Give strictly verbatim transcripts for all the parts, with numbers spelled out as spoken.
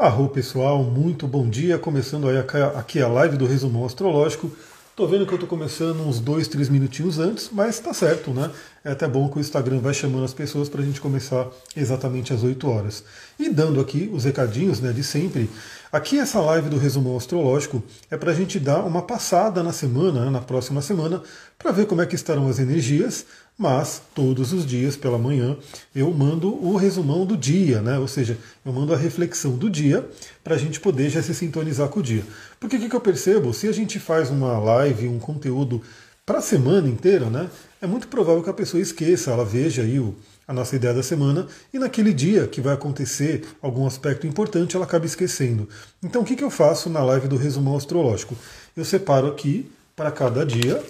Arro pessoal, muito bom dia, começando aí aqui a live do Resumão Astrológico. Tô vendo que eu tô começando uns dois, três minutinhos antes, mas tá certo, né? É até bom que o Instagram vai chamando as pessoas pra gente começar exatamente às oito horas. E dando aqui os recadinhos, né, de sempre, aqui essa live do Resumão Astrológico é pra gente dar uma passada na semana, né, na próxima semana, pra ver como é que estarão as energias, mas todos os dias pela manhã eu mando o resumão do dia, né? Ou seja, eu mando a reflexão do dia para a gente poder já se sintonizar com o dia. Porque o que eu percebo? Se a gente faz uma live, um conteúdo para a semana inteira, né? É muito provável que a pessoa esqueça, ela veja aí o, a nossa ideia da semana e naquele dia que vai acontecer algum aspecto importante ela acaba esquecendo. Então o que eu faço na live do resumão astrológico? Eu separo aqui para cada dia,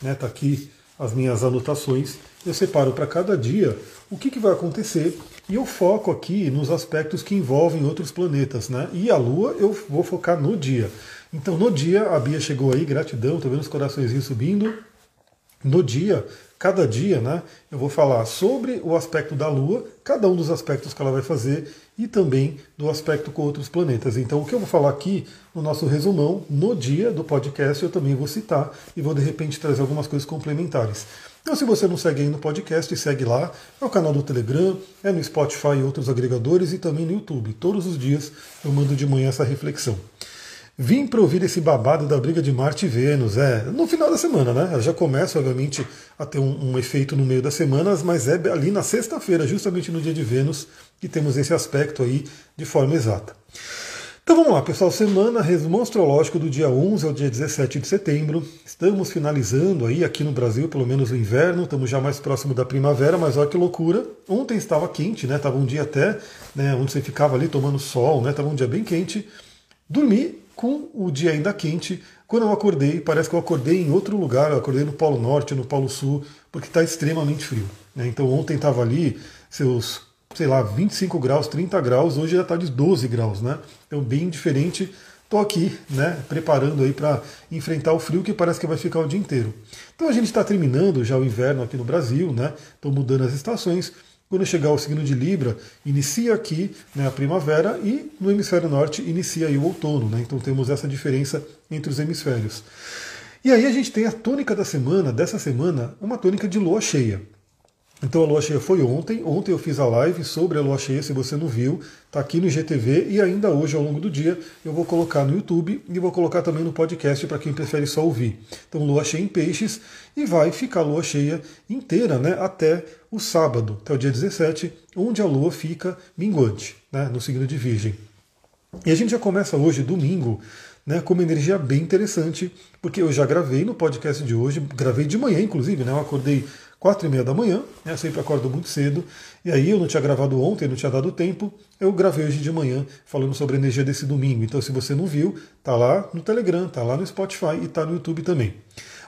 né? Tá aqui as minhas anotações, eu separo para cada dia o que, que vai acontecer e eu foco aqui nos aspectos que envolvem outros planetas, né? E a Lua eu vou focar no dia. Então no dia, a Bia chegou aí, gratidão, tô vendo os coraçõezinhos subindo. No dia, cada dia, né? Eu vou falar sobre o aspecto da Lua, cada um dos aspectos que ela vai fazer e também do aspecto com outros planetas. Então o que eu vou falar aqui no nosso resumão, no dia do podcast, eu também vou citar e vou de repente trazer algumas coisas complementares. Então se você não segue aí no podcast, segue lá, é o canal do Telegram, é no Spotify e outros agregadores e também no YouTube. Todos os dias eu mando de manhã essa reflexão. Vim para ouvir esse babado da briga de Marte e Vênus, é, no final da semana, né? Ela já começa, obviamente, a ter um, um efeito no meio das semanas, mas é ali na sexta-feira, justamente no dia de Vênus, que temos esse aspecto aí de forma exata. Então vamos lá, pessoal, semana, resumo astrológico do dia onze ao dia dezessete de setembro. Estamos finalizando aí, aqui no Brasil, pelo menos o inverno, estamos já mais próximo da primavera, mas olha que loucura. Ontem estava quente, né? Estava um dia até, né, onde você ficava ali tomando sol, né? Estava um dia bem quente. Dormi com o dia ainda quente. Quando eu acordei, parece que eu acordei em outro lugar, eu acordei no Polo Norte, no Polo Sul, porque está extremamente frio, né? Então ontem estava ali seus, sei lá, vinte e cinco graus, trinta graus, hoje já está de doze graus, né? Então bem diferente. Estou aqui, né, preparando aí para enfrentar o frio que parece que vai ficar o dia inteiro. Então a gente está terminando já o inverno aqui no Brasil, né? Estão mudando as estações. Quando chegar o signo de Libra, inicia aqui, né, a primavera e no hemisfério norte inicia aí o outono, né? Então temos essa diferença entre os hemisférios. E aí a gente tem a tônica da semana, dessa semana, uma tônica de lua cheia. Então a lua cheia foi ontem, ontem eu fiz a live sobre a lua cheia, se você não viu, está aqui no I G T V e ainda hoje ao longo do dia eu vou colocar no YouTube e vou colocar também no podcast para quem prefere só ouvir. Então lua cheia em Peixes e vai ficar a lua cheia inteira, né, até o sábado, até o dia dezessete, onde a Lua fica minguante, né, no signo de Virgem. E a gente já começa hoje, domingo, né, com uma energia bem interessante, porque eu já gravei no podcast de hoje, gravei de manhã, inclusive, né, eu acordei quatro e meia da manhã, né, eu sempre acordo muito cedo, e aí eu não tinha gravado ontem, não tinha dado tempo, eu gravei hoje de manhã falando sobre a energia desse domingo. Então se você não viu, tá lá no Telegram, tá lá no Spotify e tá no YouTube também.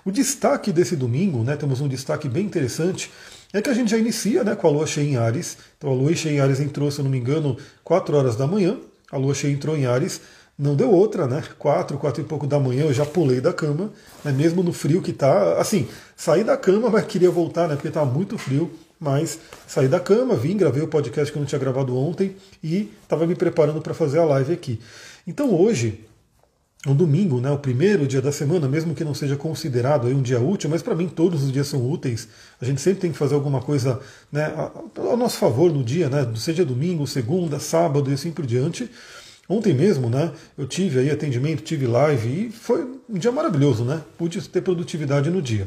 O destaque desse domingo, né, temos um destaque bem interessante, é que a gente já inicia, né, com a Lua cheia em Áries. Então a Lua cheia em Áries entrou, se eu não me engano, quatro horas da manhã. A Lua cheia entrou em Áries, não deu outra, né? quatro, quatro e pouco da manhã eu já pulei da cama, né, mesmo no frio que tá. Assim, saí da cama, mas queria voltar, né, porque estava muito frio. Mas saí da cama, vim, gravei o podcast que eu não tinha gravado ontem e estava me preparando para fazer a live aqui. Então hoje, um domingo, né, o primeiro dia da semana, mesmo que não seja considerado aí um dia útil, mas para mim todos os dias são úteis, a gente sempre tem que fazer alguma coisa, né, ao nosso favor no dia, né, seja domingo, segunda, sábado e assim por diante. Ontem mesmo, né, eu tive aí atendimento, tive live e foi um dia maravilhoso, né, pude ter produtividade no dia.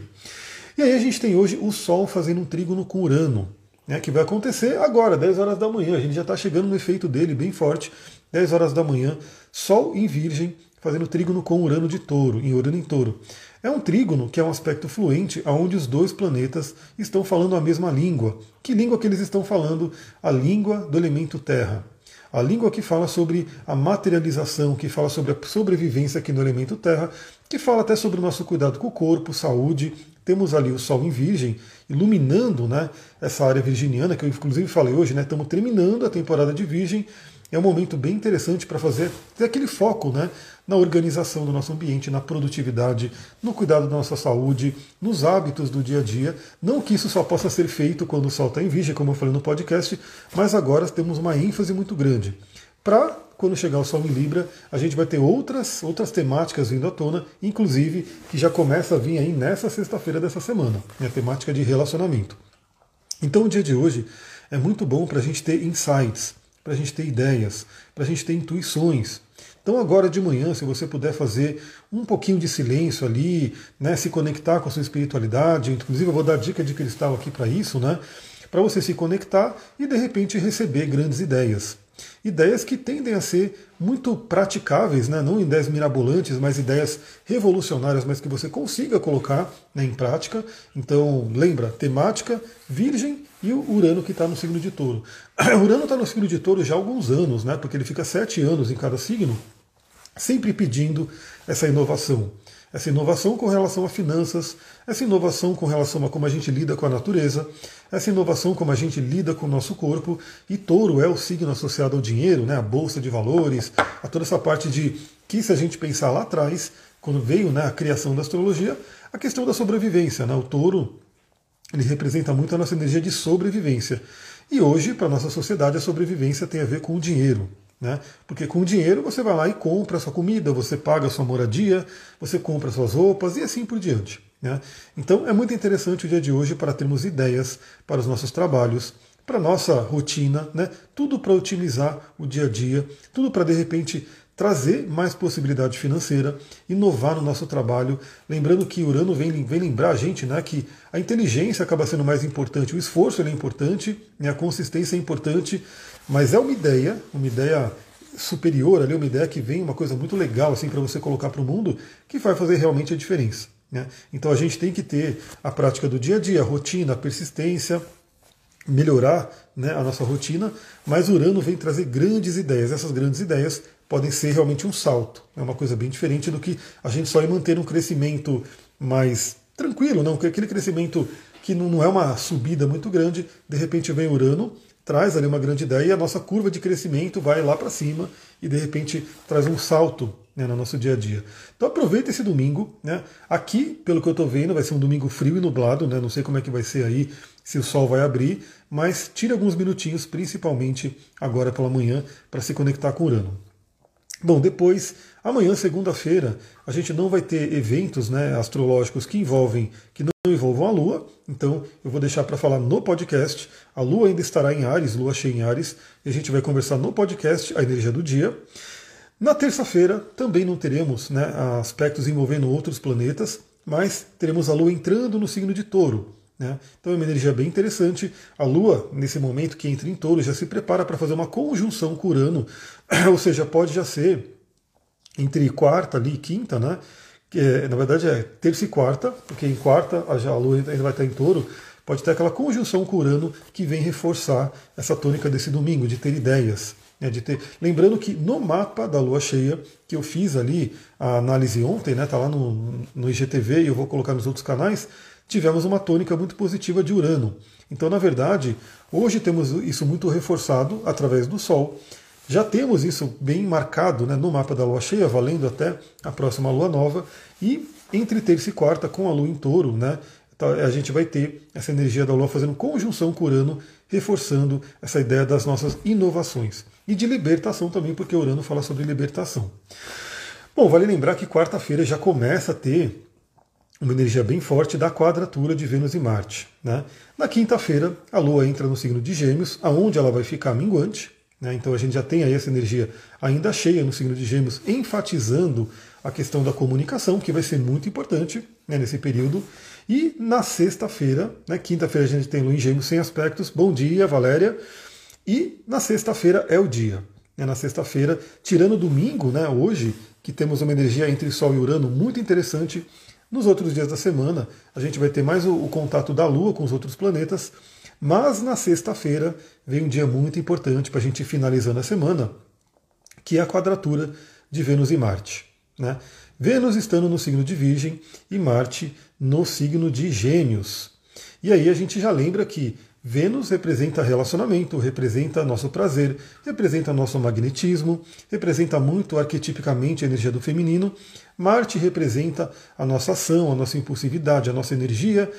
E aí a gente tem hoje o Sol fazendo um trígono com Urano, né, que vai acontecer agora, dez horas da manhã, a gente já está chegando no efeito dele bem forte, dez horas da manhã, Sol em Virgem, fazendo trígono com Urano de Touro, em Urano em Touro. É um trígono que é um aspecto fluente, onde os dois planetas estão falando a mesma língua. Que língua que eles estão falando? A língua do elemento terra. A língua que fala sobre a materialização, que fala sobre a sobrevivência aqui no elemento terra, que fala até sobre o nosso cuidado com o corpo, saúde. Temos ali o Sol em Virgem, iluminando, né, essa área virginiana, que eu inclusive falei hoje, né, estamos terminando a temporada de Virgem. É um momento bem interessante para fazer ter aquele foco, né, na organização do nosso ambiente, na produtividade, no cuidado da nossa saúde, nos hábitos do dia a dia. Não que isso só possa ser feito quando o Sol está em Virgem, como eu falei no podcast, mas agora temos uma ênfase muito grande. Para Quando chegar o Sol em Libra, a gente vai ter outras, outras temáticas vindo à tona, inclusive que já começa a vir aí nessa sexta-feira dessa semana, né, a temática de relacionamento. Então o dia de hoje é muito bom para a gente ter insights, para a gente ter ideias, para a gente ter intuições. Então agora de manhã, se você puder fazer um pouquinho de silêncio ali, né, se conectar com a sua espiritualidade, inclusive eu vou dar dica de cristal aqui para isso, né, para você se conectar e de repente receber grandes ideias. Ideias que tendem a ser muito praticáveis, né? Não ideias mirabolantes, mas ideias revolucionárias, mas que você consiga colocar, né, em prática. Então, lembra, temática, Virgem e o Urano que está no signo de Touro. O Urano está no signo de Touro já há alguns anos, né? Porque ele fica sete anos em cada signo, sempre pedindo essa inovação. Essa inovação com relação a finanças, essa inovação com relação a como a gente lida com a natureza, essa inovação como a gente lida com o nosso corpo, e Touro é o signo associado ao dinheiro, né, à bolsa de valores, a toda essa parte de que, se a gente pensar lá atrás, quando veio, né, a criação da astrologia, a questão da sobrevivência, né, o Touro ele representa muito a nossa energia de sobrevivência. E hoje, para a nossa sociedade, a sobrevivência tem a ver com o dinheiro. Né? Porque com o dinheiro você vai lá e compra a sua comida, você paga a sua moradia, você compra suas roupas e assim por diante. Né? Então é muito interessante o dia de hoje para termos ideias para os nossos trabalhos, para a nossa rotina, né? Tudo para otimizar o dia a dia, tudo para de repente trazer mais possibilidade financeira, inovar no nosso trabalho. Lembrando que Urano vem, vem lembrar a gente, né, que a inteligência acaba sendo mais importante, o esforço ele é importante, né, a consistência é importante, mas é uma ideia, uma ideia superior, ali, uma ideia que vem, uma coisa muito legal assim, para você colocar para o mundo, que vai fazer realmente a diferença. Né? Então a gente tem que ter a prática do dia a dia, a rotina, a persistência, melhorar, né, a nossa rotina, mas Urano vem trazer grandes ideias, essas grandes ideias podem ser realmente um salto. É uma coisa bem diferente do que a gente só ir manter um crescimento mais tranquilo, não? Aquele crescimento que não é uma subida muito grande, de repente vem Urano, traz ali uma grande ideia e a nossa curva de crescimento vai lá para cima e de repente traz um salto, né, no nosso dia a dia. Então aproveita esse domingo, né? Aqui, pelo que eu estou vendo, vai ser um domingo frio e nublado, né? Não sei como é que vai ser aí, se o sol vai abrir, mas tira alguns minutinhos, principalmente agora pela manhã, para se conectar com Urano. Bom, depois, amanhã, segunda-feira, a gente não vai ter eventos, né, astrológicos que envolvem, que não envolvam a Lua, então eu vou deixar para falar no podcast. A Lua ainda estará em Áries, Lua cheia em Áries, e a gente vai conversar no podcast a energia do dia. Na terça-feira também não teremos, né, aspectos envolvendo outros planetas, mas teremos a Lua entrando no signo de Touro. Né? Então é uma energia bem interessante. A Lua, nesse momento que entra em Touro, já se prepara para fazer uma conjunção com Urano, ou seja, pode já ser entre quarta ali e quinta, né? Que é, na verdade é terça e quarta, porque em quarta a Lua ainda vai estar em Touro, pode ter aquela conjunção com Urano que vem reforçar essa tônica desse domingo, de ter ideias. Né? De ter... Lembrando que no mapa da Lua cheia, que eu fiz ali a análise ontem, né? Tá lá no, no I G T V e eu vou colocar nos outros canais, tivemos uma tônica muito positiva de Urano. Então, na verdade, hoje temos isso muito reforçado através do Sol. Já temos isso bem marcado, né, no mapa da Lua cheia, valendo até a próxima Lua nova. E entre terça e quarta, com a Lua em Touro, né, a gente vai ter essa energia da Lua fazendo conjunção com Urano, reforçando essa ideia das nossas inovações. E de libertação também, porque Urano fala sobre libertação. Bom, vale lembrar que quarta-feira já começa a ter uma energia bem forte da quadratura de Vênus e Marte. Né? Na quinta-feira, a Lua entra no signo de Gêmeos, aonde ela vai ficar minguante. Né? Então a gente já tem aí essa energia ainda cheia no signo de Gêmeos, enfatizando a questão da comunicação, que vai ser muito importante, né, nesse período. E na sexta-feira, né, quinta-feira a gente tem Lua em Gêmeos sem aspectos. Bom dia, Valéria. E na sexta-feira é o dia. Né? Na sexta-feira, tirando domingo, né, hoje, que temos uma energia entre Sol e Urano muito interessante. Nos outros dias da semana, a gente vai ter mais o, o contato da Lua com os outros planetas, mas na sexta-feira vem um dia muito importante para a gente ir finalizando a semana, que é a quadratura de Vênus e Marte. Né? Vênus estando no signo de Virgem e Marte no signo de Gêmeos. E aí a gente já lembra que Vênus representa relacionamento, representa nosso prazer, representa nosso magnetismo, representa muito arquetipicamente a energia do feminino. Marte representa a nossa ação, a nossa impulsividade, a nossa energia,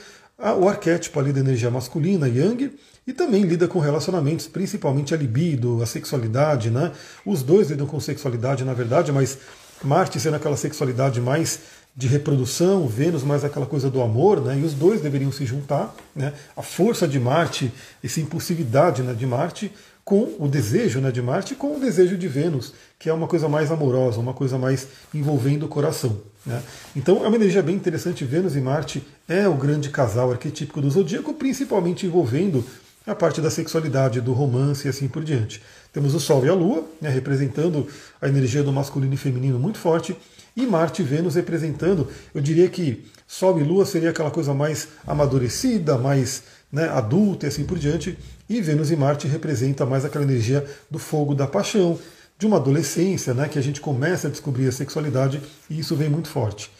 o arquétipo ali da energia masculina, Yang, e também lida com relacionamentos, principalmente a libido, a sexualidade, né? Os dois lidam com sexualidade, na verdade, mas Marte sendo aquela sexualidade mais de reprodução, Vênus mais aquela coisa do amor, né? E os dois deveriam se juntar, né? A força de Marte, essa impulsividade, né, de Marte, com o desejo, né, de Marte, com o desejo de Vênus, que é uma coisa mais amorosa, uma coisa mais envolvendo o coração. Né? Então é uma energia bem interessante. Vênus e Marte é o grande casal arquetípico do zodíaco, principalmente envolvendo a parte da sexualidade, do romance e assim por diante. Temos o Sol e a Lua, né, representando a energia do masculino e feminino muito forte, e Marte e Vênus representando, eu diria que Sol e Lua seria aquela coisa mais amadurecida, mais, né, adulta e assim por diante, e Vênus e Marte representa mais aquela energia do fogo, da paixão, de uma adolescência, né, que a gente começa a descobrir a sexualidade, e isso vem muito forte.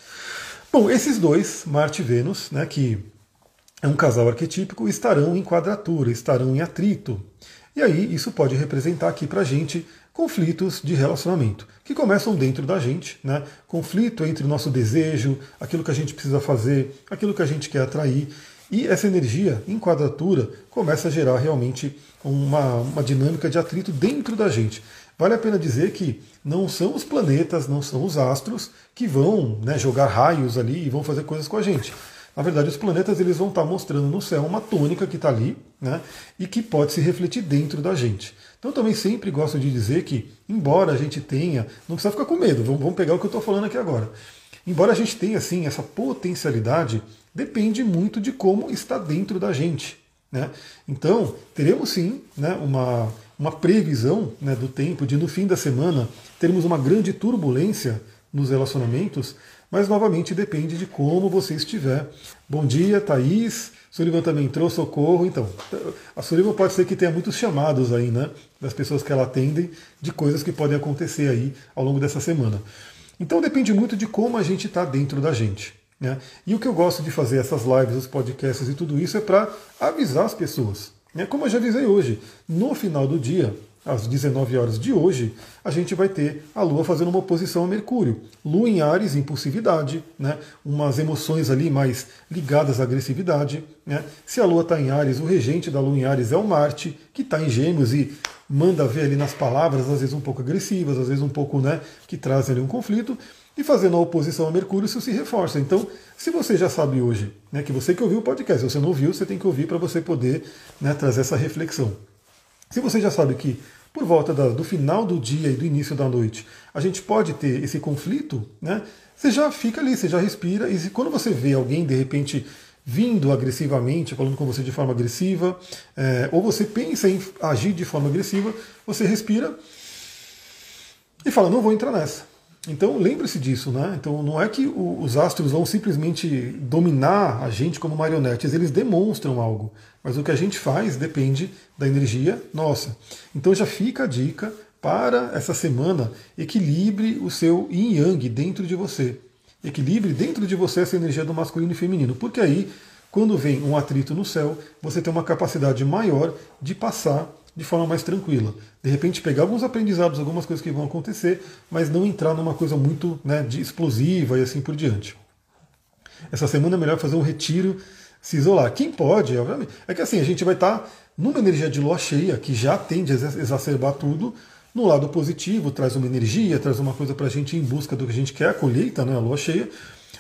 Bom, esses dois, Marte e Vênus, né, que é um casal arquetípico, estarão em quadratura, estarão em atrito. E aí isso pode representar aqui pra gente conflitos de relacionamento, que começam dentro da gente, né? Conflito entre o nosso desejo, aquilo que a gente precisa fazer, aquilo que a gente quer atrair. E essa energia, em quadratura, começa a gerar realmente uma, uma dinâmica de atrito dentro da gente. Vale a pena dizer que não são os planetas, não são os astros que vão, né, jogar raios ali e vão fazer coisas com a gente. Na verdade, os planetas eles vão estar mostrando no céu uma tônica que está ali, né, e que pode se refletir dentro da gente. Então também sempre gosto de dizer que, embora a gente tenha... Não precisa ficar com medo, vamos pegar o que eu estou falando aqui agora. Embora a gente tenha, assim, essa potencialidade... Depende muito de como está dentro da gente. Né? Então, teremos sim, né, uma, uma previsão, né, do tempo, de no fim da semana termos uma grande turbulência nos relacionamentos, mas novamente depende de como você estiver. Bom dia, Thaís. Sullivan também entrou, socorro. Então, a Sullivan pode ser que tenha muitos chamados aí, né, das pessoas que ela atendem, de coisas que podem acontecer aí ao longo dessa semana. Então, depende muito de como a gente está dentro da gente. Né? E o que eu gosto de fazer, essas lives, os podcasts e tudo isso, é para avisar as pessoas. Né? Como eu já avisei hoje, no final do dia, às dezenove horas de hoje, a gente vai ter a Lua fazendo uma oposição a Mercúrio. Lua em Áries, impulsividade, né? Umas emoções ali mais ligadas à agressividade. Né? Se a Lua está em Áries, o regente da Lua em Áries é o Marte, que está em Gêmeos e manda ver ali nas palavras, às vezes um pouco agressivas, às vezes um pouco, né, que trazem ali um conflito. E fazendo a oposição a Mercúrio, isso se reforça. Então, se você já sabe hoje, né, que você que ouviu o podcast, se você não ouviu, você tem que ouvir para você poder, né, trazer essa reflexão. Se você já sabe que por volta da, do final do dia e do início da noite, a gente pode ter esse conflito, né, você já fica ali, você já respira, e quando você vê alguém, de repente, vindo agressivamente, falando com você de forma agressiva, é, ou você pensa em agir de forma agressiva, você respira e fala, não vou entrar nessa. Então lembre-se disso, né? Então não é que os astros vão simplesmente dominar a gente como marionetes, eles demonstram algo, mas o que a gente faz depende da energia nossa. Então já fica a dica para essa semana, equilibre o seu yin yang dentro de você. Equilibre dentro de você essa energia do masculino e feminino, porque aí quando vem um atrito no céu, você tem uma capacidade maior de passar de forma mais tranquila. De repente pegar alguns aprendizados, algumas coisas que vão acontecer, mas não entrar numa coisa muito, né, de explosiva e assim por diante. Essa semana é melhor fazer um retiro, se isolar. Quem pode, obviamente. É que assim, a gente vai estar numa energia de lua cheia, que já tende a exacerbar tudo. No lado positivo, traz uma energia, traz uma coisa para a gente ir em busca do que a gente quer, a colheita, né, a lua cheia.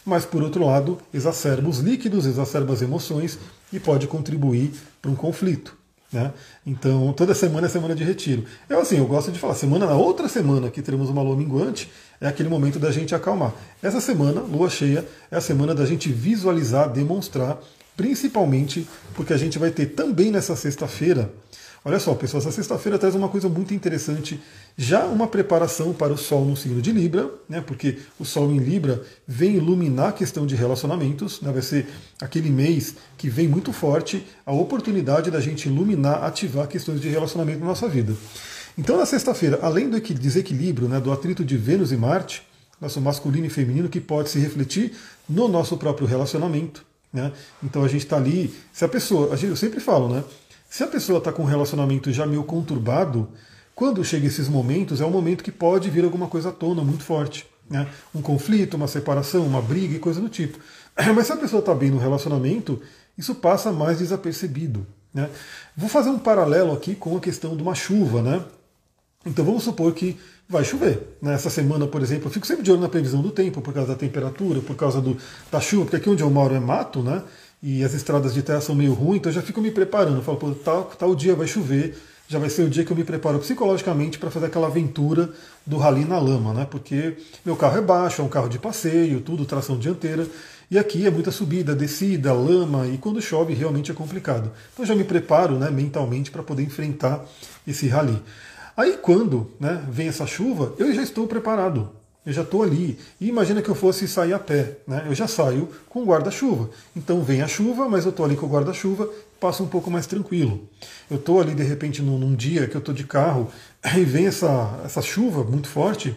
Mas, por outro lado, exacerba os líquidos, exacerba as emoções e pode contribuir para um conflito. Né? Então toda semana é semana de retiro. Eu, assim, eu gosto de falar, semana na outra semana que teremos uma lua minguante, é aquele momento da gente acalmar. Essa semana, lua cheia, é a semana da gente visualizar, demonstrar, principalmente porque a gente vai ter também nessa sexta-feira, olha só pessoal, essa sexta-feira traz uma coisa muito interessante, já uma preparação para o Sol no signo de Libra, né? Porque o Sol em Libra vem iluminar a questão de relacionamentos, né? Vai ser aquele mês que vem muito forte a oportunidade da gente iluminar, ativar questões de relacionamento na nossa vida. Então na sexta-feira, além do desequilíbrio, né, do atrito de Vênus e Marte, nosso masculino e feminino, que pode se refletir no nosso próprio relacionamento, né? Então a gente está ali, se a pessoa, eu sempre falo, né, se a pessoa está com um relacionamento já meio conturbado, quando chegam esses momentos, é um momento que pode vir alguma coisa à tona muito forte. Né? Um conflito, uma separação, uma briga e coisa do tipo. Mas se a pessoa está bem no relacionamento, isso passa mais desapercebido. Né? Vou fazer um paralelo aqui com a questão de uma chuva, né? Então vamos supor que vai chover. Nessa semana, por exemplo, eu fico sempre de olho na previsão do tempo, por causa da temperatura, por causa do, da chuva, porque aqui onde eu moro é mato, né? E as estradas de terra são meio ruins, então eu já fico me preparando. Eu falo, pô, tal, tal dia vai chover, já vai ser o dia que eu me preparo psicologicamente para fazer aquela aventura do rally na lama, né? Porque meu carro é baixo, é um carro de passeio, tudo, tração dianteira, e aqui é muita subida, descida, lama, e quando chove realmente é complicado. Então eu já me preparo, né, mentalmente para poder enfrentar esse rally. Aí quando, né, vem essa chuva, eu já estou preparado. Eu já estou ali. E imagina que eu fosse sair a pé. Né? Eu já saio com o guarda-chuva. Então vem a chuva, mas eu estou ali com o guarda-chuva, passo um pouco mais tranquilo. Eu estou ali, de repente, num, num dia que eu estou de carro e vem essa, essa chuva muito forte.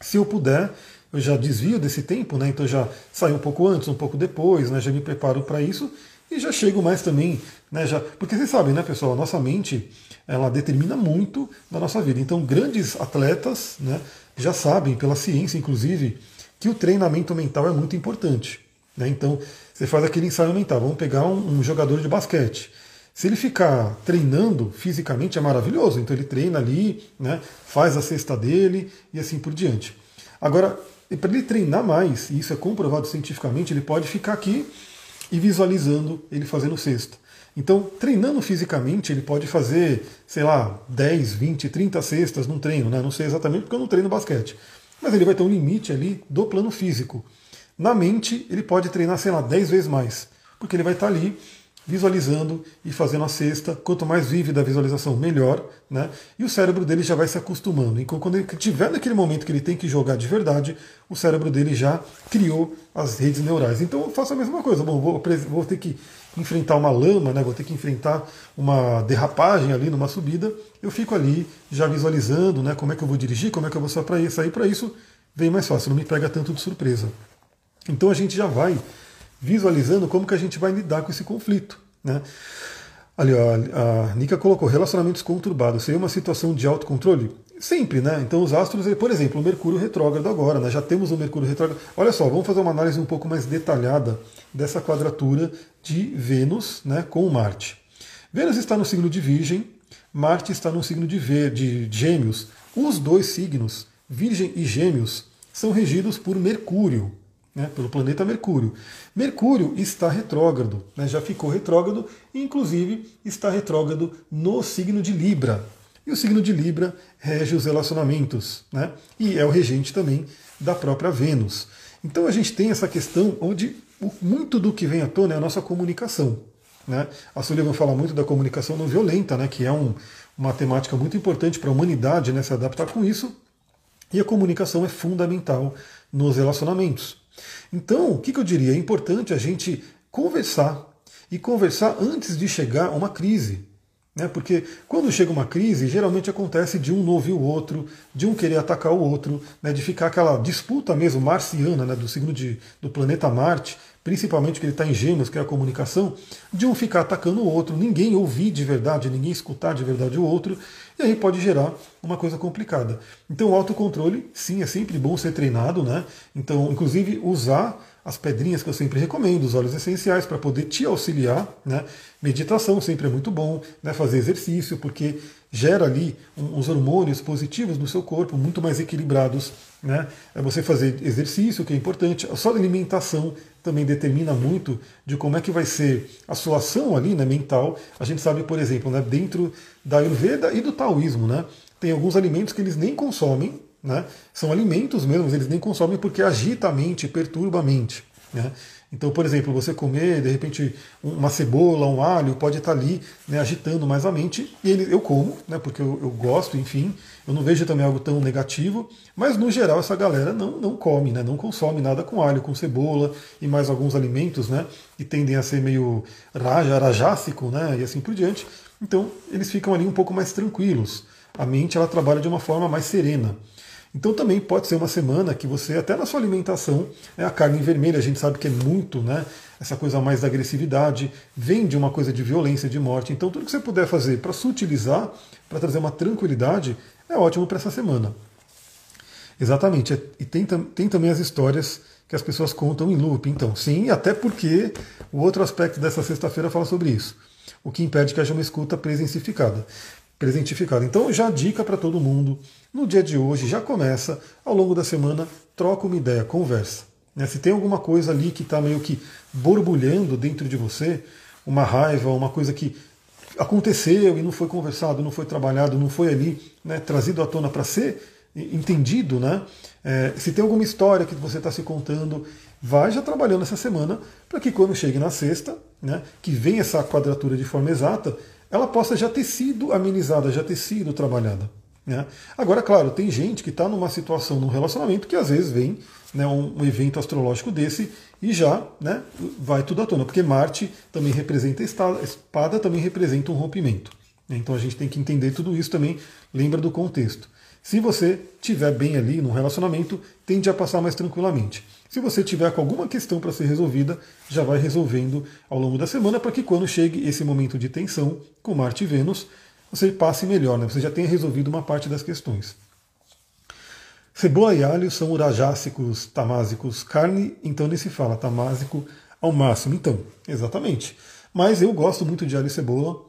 Se eu puder, eu já desvio desse tempo, né? Então eu já saio um pouco antes, um pouco depois, né? Já me preparo para isso e já chego mais também. Né? Já... Porque vocês sabem, né, pessoal? A nossa mente, ela determina muito da nossa vida. Então grandes atletas, né, já sabem, pela ciência inclusive, que o treinamento mental é muito importante. Né? Então, você faz aquele ensaio mental. Vamos pegar um, um jogador de basquete. Se ele ficar treinando fisicamente, é maravilhoso. Então, ele treina ali, né, faz a cesta dele e assim por diante. Agora, para ele treinar mais, e isso é comprovado cientificamente, ele pode ficar aqui e visualizando ele fazendo cesta. Então, treinando fisicamente, ele pode fazer, sei lá, dez, vinte, trinta cestas num treino, né? Não sei exatamente porque eu não treino basquete. Mas ele vai ter um limite ali do plano físico. Na mente, ele pode treinar, sei lá, dez vezes mais, porque ele vai estar ali visualizando e fazendo a cesta. Quanto mais vívida a visualização, melhor, né? E o cérebro dele já vai se acostumando. Então, quando ele tiver naquele momento que ele tem que jogar de verdade, o cérebro dele já criou as redes neurais. Então, eu faço a mesma coisa. Bom, vou, vou ter que enfrentar uma lama, né? Vou ter que enfrentar uma derrapagem ali numa subida, eu fico ali já visualizando, né, como é que eu vou dirigir, como é que eu vou sair para isso, aí para isso vem mais fácil, não me pega tanto de surpresa. Então a gente já vai visualizando como que a gente vai lidar com esse conflito. Né? Ali, ó, a Nica colocou, relacionamentos conturbados, seria uma situação de autocontrole? Sempre, né? Então os astros, por exemplo, o Mercúrio retrógrado agora, né? Já temos o Mercúrio retrógrado. Olha só, vamos fazer uma análise um pouco mais detalhada dessa quadratura de Vênus, né, com Marte. Vênus está no signo de Virgem, Marte está no signo de, v... de Gêmeos. Os dois signos, Virgem e Gêmeos, são regidos por Mercúrio, né, pelo planeta Mercúrio. Mercúrio está retrógrado, né, já ficou retrógrado, e inclusive está retrógrado no signo de Libra. E o signo de Libra rege os relacionamentos, né? E é o regente também da própria Vênus. Então a gente tem essa questão onde muito do que vem à tona é a nossa comunicação. Né? A Sullivan fala muito da comunicação não violenta, né? Que é um, uma temática muito importante para a humanidade, né? Se adaptar com isso. E a comunicação é fundamental nos relacionamentos. Então, o que, que eu diria? É importante a gente conversar, e conversar antes de chegar a uma crise. Porque quando chega uma crise, geralmente acontece de um não ouvir o outro, de um querer atacar o outro, né, de ficar aquela disputa mesmo marciana, né, do signo de, do planeta Marte, principalmente que ele está em Gêmeos, que é a comunicação, de um ficar atacando o outro, ninguém ouvir de verdade, ninguém escutar de verdade o outro, e aí pode gerar uma coisa complicada. Então o autocontrole, sim, é sempre bom ser treinado, né? Então, inclusive, usar as pedrinhas que eu sempre recomendo, os óleos essenciais para poder te auxiliar, né? Meditação sempre é muito bom, né? Fazer exercício, porque gera ali uns hormônios positivos no seu corpo, muito mais equilibrados, né? É você fazer exercício, que é importante. Só a alimentação também determina muito de como é que vai ser a sua ação ali, né, mental. A gente sabe, por exemplo, né, dentro da Ayurveda e do taoísmo, né, tem alguns alimentos que eles nem consomem, né? São alimentos mesmo, eles nem consomem porque agita a mente, perturba a mente. Né? Então, por exemplo, você comer, de repente, uma cebola, um alho, pode estar ali, né, agitando mais a mente. E ele, eu como, né, porque eu, eu gosto, enfim, eu não vejo também algo tão negativo, mas no geral essa galera não, não come, né, não consome nada com alho, com cebola e mais alguns alimentos, né, que tendem a ser meio raja, rajássico, né, e assim por diante. Então, eles ficam ali um pouco mais tranquilos. A mente, ela trabalha de uma forma mais serena. Então também pode ser uma semana que você, até na sua alimentação, né, a carne vermelha, a gente sabe que é muito, né, essa coisa mais da agressividade, vem de uma coisa de violência, de morte. Então tudo que você puder fazer para sutilizar, para trazer uma tranquilidade, é ótimo para essa semana. Exatamente. E tem, tem também as histórias que as pessoas contam em loop. Então, sim, até porque o outro aspecto dessa sexta-feira fala sobre isso. O que impede que haja uma escuta presencificada. presentificada. Então, já dica para todo mundo. No dia de hoje, já começa. Ao longo da semana, troca uma ideia, conversa. Né? Se tem alguma coisa ali que está meio que borbulhando dentro de você, uma raiva, uma coisa que aconteceu e não foi conversado, não foi trabalhado, não foi ali, né, trazido à tona para ser entendido, né? É, se tem alguma história que você está se contando, vai já trabalhando essa semana para que quando chegue na sexta, né, que vem essa quadratura de forma exata, ela possa já ter sido amenizada, já ter sido trabalhada. Né? Agora, claro, tem gente que está numa situação, num relacionamento, que às vezes vem, né, um, um evento astrológico desse e já, né, vai tudo à tona, porque Marte também representa a espada, a espada também representa um rompimento. Né? Então a gente tem que entender tudo isso também, lembra do contexto. Se você estiver bem ali num relacionamento, tende a passar mais tranquilamente. Se você tiver com alguma questão para ser resolvida, já vai resolvendo ao longo da semana para que quando chegue esse momento de tensão com Marte e Vênus, você passe melhor, né? Você já tenha resolvido uma parte das questões. Cebola e alho são urajássicos, tamásicos. Carne, então, nem se fala, tamásico ao máximo. Então, exatamente. Mas eu gosto muito de alho e cebola.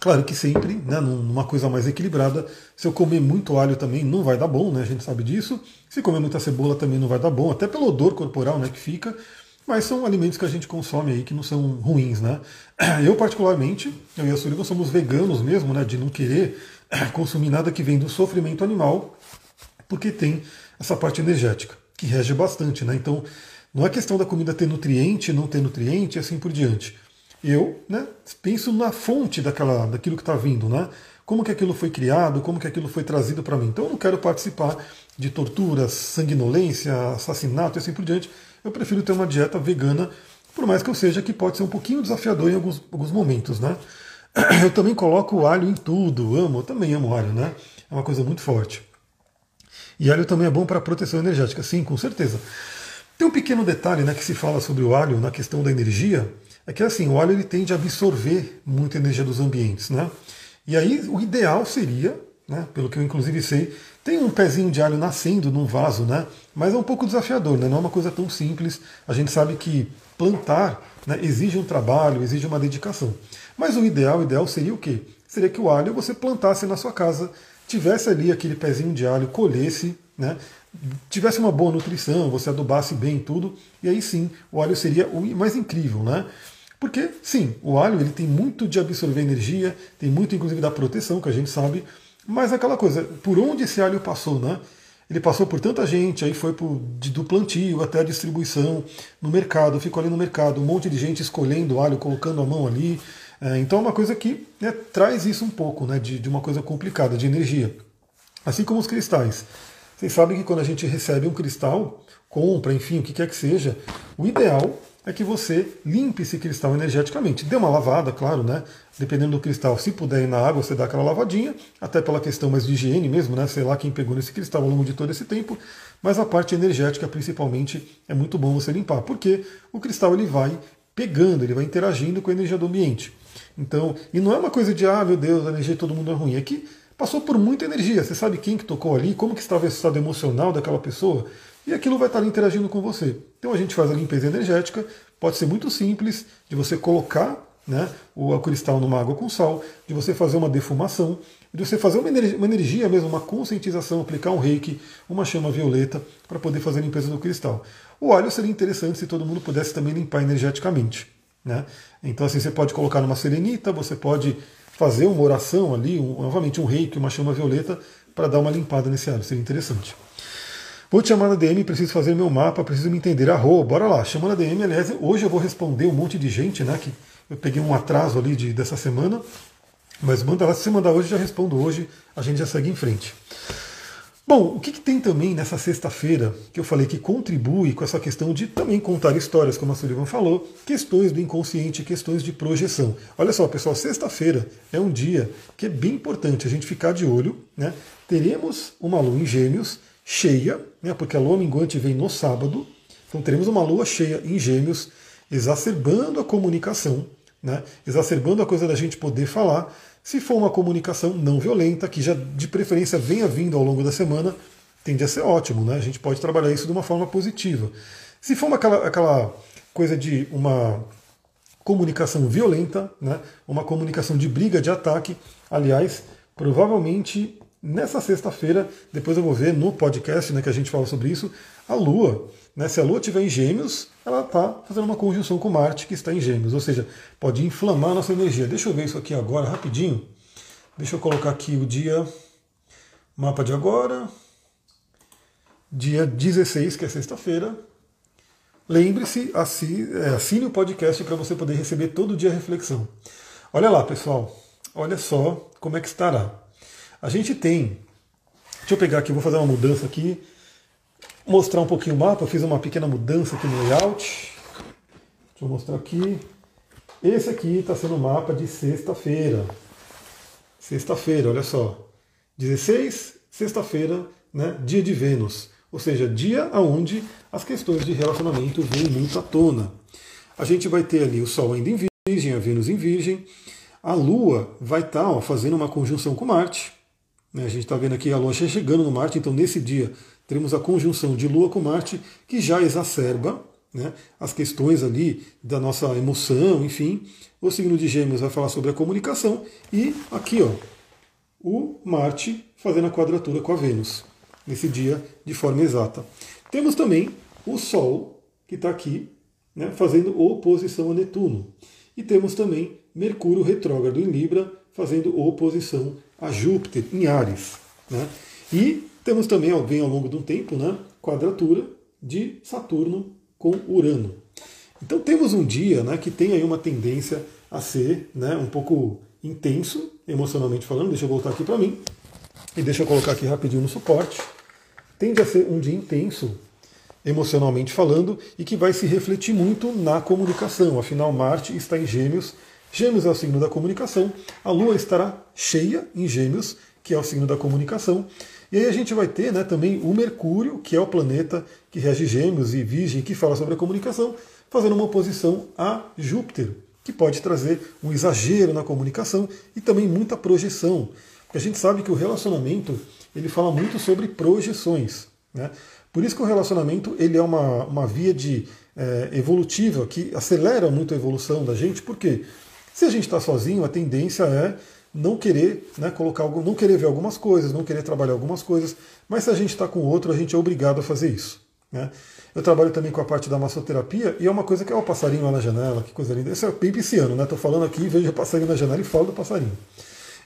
Claro que sempre, né, numa coisa mais equilibrada, se eu comer muito alho também não vai dar bom, né? A gente sabe disso. Se comer muita cebola também não vai dar bom, até pelo odor corporal, né, que fica. Mas são alimentos que a gente consome aí, que não são ruins, né? Eu, particularmente, eu e a Sullivan somos veganos mesmo, né? De não querer consumir nada que vem do sofrimento animal, porque tem essa parte energética, que rege bastante, né? Então, não é questão da comida ter nutriente, não ter nutriente, e assim por diante. Eu, né, penso na fonte daquela, daquilo que está vindo, né? Como que aquilo foi criado, como que aquilo foi trazido para mim. Então, eu não quero participar de torturas, sanguinolência, assassinato, e assim por diante. Eu prefiro ter uma dieta vegana, por mais que eu seja, que pode ser um pouquinho desafiador em alguns, alguns momentos, né? Eu também coloco o alho em tudo, amo, eu também amo alho, né? É uma coisa muito forte. E alho também é bom para proteção energética, sim, com certeza. Tem um pequeno detalhe, né, que se fala sobre o alho na questão da energia, é que assim, o alho ele tende a absorver muita energia dos ambientes, né? E aí o ideal seria, né, pelo que eu inclusive sei, tem um pezinho de alho nascendo num vaso, né? Mas é um pouco desafiador, né? Não é uma coisa tão simples. A gente sabe que plantar, né, exige um trabalho, exige uma dedicação. Mas o ideal, o ideal seria o quê? Seria que o alho você plantasse na sua casa, tivesse ali aquele pezinho de alho, colhesse, né? Tivesse uma boa nutrição, você adubasse bem tudo, e aí sim, o alho seria o mais incrível, né? Porque, sim, o alho ele tem muito de absorver energia, tem muito, inclusive, da proteção, que a gente sabe. Mas aquela coisa, por onde esse alho passou, né? Ele passou por tanta gente, aí foi por, de, do plantio até a distribuição no mercado, ficou ali no mercado, um monte de gente escolhendo alho, colocando a mão ali. É, então é uma coisa que, né, traz isso um pouco, né, de, de uma coisa complicada, de energia. Assim como os cristais. Vocês sabem que quando a gente recebe um cristal, compra, enfim, o que quer que seja, o ideal é que você limpe esse cristal energeticamente. Dê uma lavada, claro, né? Dependendo do cristal, se puder ir na água, você dá aquela lavadinha, até pela questão mais de higiene mesmo, né? Sei lá quem pegou nesse cristal ao longo de todo esse tempo, mas a parte energética, principalmente, é muito bom você limpar, porque o cristal ele vai pegando, ele vai interagindo com a energia do ambiente. Então, e não é uma coisa de, ah, meu Deus, a energia de todo mundo é ruim, é que passou por muita energia, você sabe quem que tocou ali, como que estava o estado emocional daquela pessoa, e aquilo vai estar interagindo com você. Então a gente faz a limpeza energética, pode ser muito simples, de você colocar, né, o cristal numa água com sal, de você fazer uma defumação, de você fazer uma energia, uma energia mesmo, uma conscientização, aplicar um reiki, uma chama violeta, para poder fazer a limpeza do cristal. O alho seria interessante se todo mundo pudesse também limpar energeticamente. Né? Então assim, você pode colocar numa serenita, você pode fazer uma oração ali, um, novamente um reiki, uma chama violeta, para dar uma limpada nesse alho, seria interessante. Vou te chamar na D M, preciso fazer meu mapa, preciso me entender. Arro, bora lá, chama na D M. Aliás, hoje eu vou responder um monte de gente, né? Que eu peguei um atraso ali de, dessa semana. Mas manda lá, se você mandar hoje, já respondo hoje. A gente já segue em frente. Bom, o que, que tem também nessa sexta-feira, que eu falei que contribui com essa questão de também contar histórias, como a Sullivan falou, questões do inconsciente, questões de projeção. Olha só, pessoal, sexta-feira é um dia que é bem importante a gente ficar de olho, né? Teremos uma lua em Gêmeos, cheia, né, porque a lua minguante vem no sábado, então teremos uma lua cheia em Gêmeos, exacerbando a comunicação, né, exacerbando a coisa da gente poder falar, se for uma comunicação não violenta, que já de preferência venha vindo ao longo da semana, tende a ser ótimo, né? A gente pode trabalhar isso de uma forma positiva. Se for uma, aquela, aquela coisa de uma comunicação violenta, né? Uma comunicação de briga, de ataque, aliás, provavelmente nessa sexta-feira, depois eu vou ver no podcast, né, que a gente fala sobre isso, a Lua, né? Se a Lua estiver em Gêmeos, ela está fazendo uma conjunção com Marte, que está em Gêmeos, ou seja, pode inflamar a nossa energia. Deixa eu ver isso aqui agora, rapidinho. Deixa eu colocar aqui o dia, mapa de agora, dia dezesseis, que é sexta-feira. Lembre-se, assine o podcast para você poder receber todo dia a reflexão. Olha lá, pessoal, olha só como é que estará. A gente tem, deixa eu pegar aqui, vou fazer uma mudança aqui, mostrar um pouquinho o mapa, eu fiz uma pequena mudança aqui no layout. Deixa eu mostrar aqui. Esse aqui está sendo o mapa de sexta-feira. Sexta-feira, olha só. dezesseis, sexta-feira, né, dia de Vênus. Ou seja, dia onde as questões de relacionamento vêm muito à tona. A gente vai ter ali o Sol ainda em Virgem, a Vênus em Virgem. A Lua vai estar ó, fazendo uma conjunção com Marte. A gente está vendo aqui a Lua já chegando no Marte, então nesse dia teremos a conjunção de Lua com Marte, que já exacerba, né, as questões ali da nossa emoção, enfim. O signo de Gêmeos vai falar sobre a comunicação e aqui ó, o Marte fazendo a quadratura com a Vênus, nesse dia de forma exata. Temos também o Sol, que está aqui, né, fazendo oposição a Netuno. E temos também Mercúrio retrógrado em Libra, fazendo oposição a Júpiter em Áries, né? E temos também, vem ao longo de um tempo, né, quadratura de Saturno com Urano. Então temos um dia, né, que tem aí uma tendência a ser, né, um pouco intenso, emocionalmente falando. Deixa eu voltar aqui para mim e deixa eu colocar aqui rapidinho no suporte. Tende a ser um dia intenso, emocionalmente falando, e que vai se refletir muito na comunicação. Afinal, Marte está em Gêmeos. Gêmeos é o signo da comunicação. A Lua estará cheia em Gêmeos, que é o signo da comunicação. E aí a gente vai ter, né, também o Mercúrio, que é o planeta que rege Gêmeos e Virgem, que fala sobre a comunicação, fazendo uma oposição a Júpiter, que pode trazer um exagero na comunicação e também muita projeção. Porque a gente sabe que o relacionamento, ele fala muito sobre projeções, né? Por isso que o relacionamento, ele é uma, uma via de, é, evolutiva, que acelera muito a evolução da gente. Por quê? Se a gente está sozinho, a tendência é não querer, né, colocar algo, não querer ver algumas coisas, não querer trabalhar algumas coisas, mas se a gente está com outro, a gente é obrigado a fazer isso, né? Eu trabalho também com a parte da massoterapia, e é uma coisa que é o passarinho lá na janela, que coisa linda. Esse é bem pisciano, né? Estou falando aqui, vejo o passarinho na janela e falo do passarinho.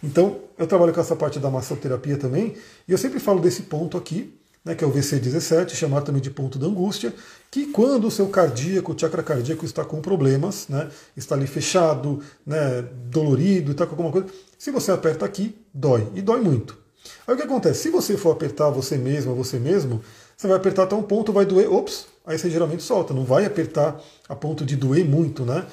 Então, eu trabalho com essa parte da massoterapia também, e eu sempre falo desse ponto aqui, né, que é o V C dezessete, chamado também de ponto da angústia, que quando o seu cardíaco, o chakra cardíaco está com problemas, né, está ali fechado, né, dolorido, está com alguma coisa, se você aperta aqui, dói, e dói muito. Aí o que acontece? Se você for apertar você mesmo, você mesmo, você vai apertar até um ponto, vai doer, ops, aí você geralmente solta, não vai apertar a ponto de doer muito, né?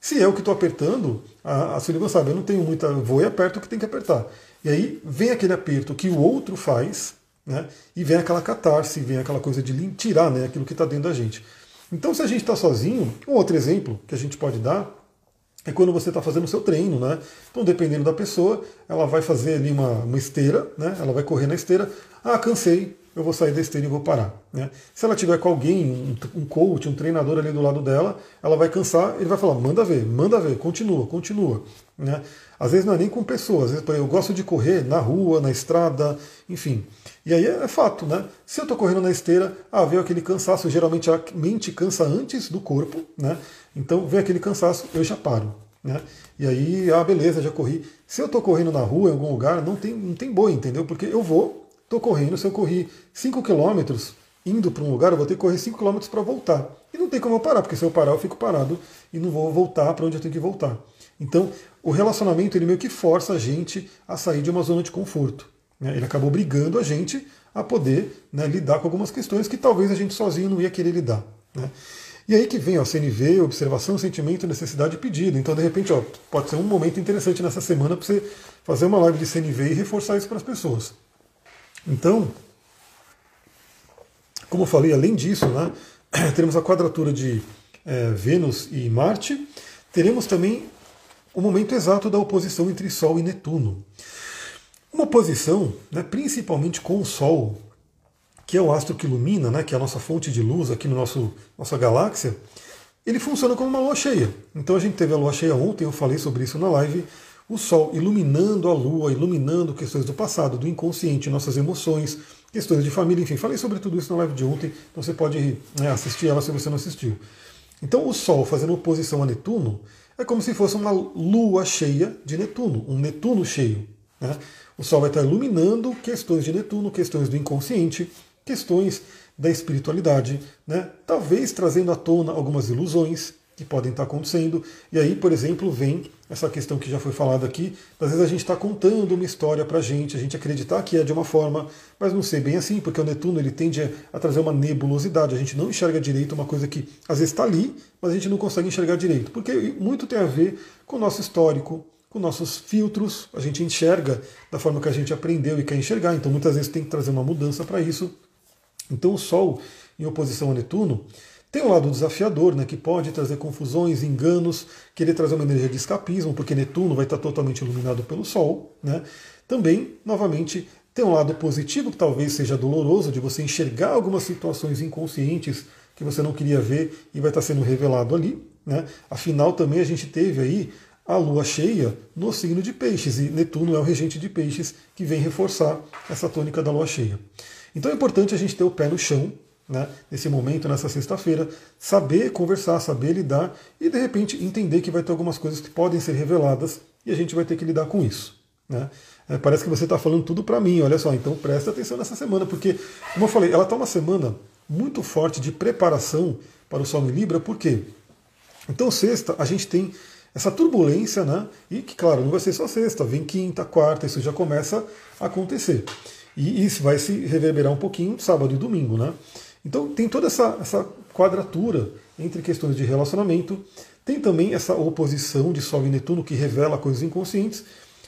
Se é o que estou apertando, a, a Sullivan sabe, eu não tenho muita, vou e aperto o que tem que apertar. E aí vem aquele aperto que o outro faz, né? E vem aquela catarse, vem aquela coisa de tirar, né, aquilo que está dentro da gente. Então, se a gente está sozinho, um outro exemplo que a gente pode dar é quando você está fazendo o seu treino, né? Então, dependendo da pessoa, ela vai fazer ali uma, uma esteira, né? Ela vai correr na esteira. Ah, cansei, eu vou sair da esteira e vou parar, né? Se ela tiver com alguém, um, um coach, um treinador ali do lado dela, ela vai cansar, ele vai falar, manda ver, manda ver, continua, continua, né? Às vezes não é nem com pessoas, às vezes eu gosto de correr na rua, na estrada, enfim. E aí é fato, né? Se eu estou correndo na esteira, ah, veio aquele cansaço, geralmente a mente cansa antes do corpo, né? Então vem aquele cansaço, eu já paro, né? E aí, ah, beleza, já corri. Se eu estou correndo na rua, em algum lugar, não tem, não tem boi, entendeu? Porque eu vou, estou correndo, se eu corri cinco quilômetros indo para um lugar, eu vou ter que correr cinco quilômetros para voltar. E não tem como eu parar, porque se eu parar, eu fico parado e não vou voltar para onde eu tenho que voltar. Então, o relacionamento, ele meio que força a gente a sair de uma zona de conforto. Ele acabou obrigando a gente a poder, né, lidar com algumas questões que talvez a gente sozinho não ia querer lidar, né? E aí que vem a C N V, observação, sentimento, necessidade e pedido. Então, de repente, ó, pode ser um momento interessante nessa semana para você fazer uma live de C N V e reforçar isso para as pessoas. Então, como eu falei, além disso, né, teremos a quadratura de é, Vênus e Marte. Teremos também o momento exato da oposição entre Sol e Netuno. Uma oposição, né, principalmente com o Sol, que é o astro que ilumina, né, que é a nossa fonte de luz aqui na no nosso, nossa galáxia, ele funciona como uma lua cheia. Então a gente teve a lua cheia ontem, eu falei sobre isso na live, o Sol iluminando a Lua, iluminando questões do passado, do inconsciente, nossas emoções, questões de família, enfim, falei sobre tudo isso na live de ontem, então você pode, né, assistir ela se você não assistiu. Então o Sol fazendo oposição a Netuno é como se fosse uma lua cheia de Netuno, um Netuno cheio, né? O Sol vai estar iluminando questões de Netuno, questões do inconsciente, questões da espiritualidade, né? Talvez trazendo à tona algumas ilusões que podem estar acontecendo. E aí, por exemplo, vem essa questão que já foi falada aqui. Às vezes a gente está contando uma história para a gente, a gente acreditar que é de uma forma, mas não ser bem assim, porque o Netuno ele tende a trazer uma nebulosidade. A gente não enxerga direito uma coisa que às vezes está ali, mas a gente não consegue enxergar direito, porque muito tem a ver com o nosso histórico, com nossos filtros. A gente enxerga da forma que a gente aprendeu e quer enxergar, então muitas vezes tem que trazer uma mudança para isso. Então o Sol, em oposição a Netuno, tem um lado desafiador, né, que pode trazer confusões, enganos, querer trazer uma energia de escapismo, porque Netuno vai estar totalmente iluminado pelo Sol, né? Também, novamente, tem um lado positivo, que talvez seja doloroso, de você enxergar algumas situações inconscientes que você não queria ver e vai estar sendo revelado ali, né? Afinal, também a gente teve aí a Lua cheia no signo de Peixes, e Netuno é o regente de Peixes, que vem reforçar essa tônica da Lua cheia. Então é importante a gente ter o pé no chão, né, nesse momento, nessa sexta-feira, saber conversar, saber lidar e, de repente, entender que vai ter algumas coisas que podem ser reveladas e a gente vai ter que lidar com isso, né? É, parece que você está falando tudo para mim, olha só, então presta atenção nessa semana, porque, como eu falei, ela está uma semana muito forte de preparação para o Sol em Libra. Por quê? Então, sexta, a gente tem essa turbulência, né? E que, claro, não vai ser só sexta, vem quinta, quarta, isso já começa a acontecer. E isso vai se reverberar um pouquinho sábado e domingo, né? Então tem toda essa, essa quadratura entre questões de relacionamento, tem também essa oposição de Sol e Netuno que revela coisas inconscientes,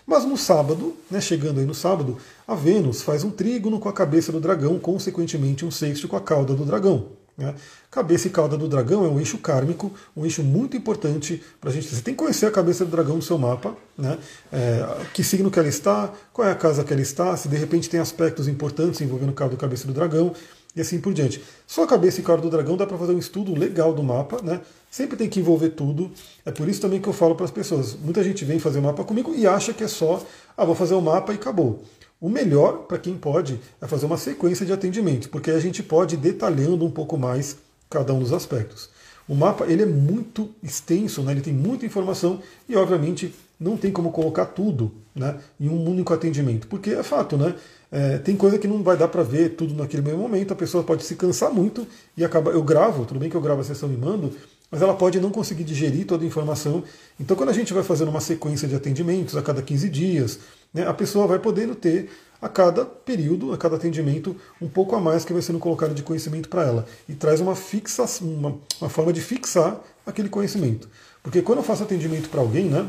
mas no sábado, né, chegando aí no sábado, a Vênus faz um trígono com a Cabeça do Dragão, consequentemente um sexto com a Cauda do Dragão, né? Cabeça e Cauda do Dragão é um eixo kármico, um eixo muito importante para a gente. Você tem que conhecer a Cabeça do Dragão no seu mapa, né? É, que signo que ela está, qual é a casa que ela está, se de repente tem aspectos importantes envolvendo Cauda e Cabeça do Dragão, e assim por diante. Só a Cabeça e Cauda do Dragão dá para fazer um estudo legal do mapa, né? Sempre tem que envolver tudo. É por isso também que eu falo para as pessoas. Muita gente vem fazer o mapa comigo e acha que é só, ah, vou fazer o mapa e acabou. O melhor, para quem pode, é fazer uma sequência de atendimento, porque a gente pode ir detalhando um pouco mais cada um dos aspectos. O mapa, ele é muito extenso, né? Ele tem muita informação e, obviamente, não tem como colocar tudo, né, em um único atendimento, porque é fato, né? É, tem coisa que não vai dar para ver tudo naquele mesmo momento, a pessoa pode se cansar muito e acaba. Eu gravo, tudo bem que eu gravo a sessão e mando, mas ela pode não conseguir digerir toda a informação. Então, quando a gente vai fazendo uma sequência de atendimentos a cada quinze dias, né, a pessoa vai podendo ter a cada período, a cada atendimento, um pouco a mais que vai sendo colocado de conhecimento para ela. E traz uma, fixa, uma, uma forma de fixar aquele conhecimento. Porque quando eu faço atendimento para alguém, né,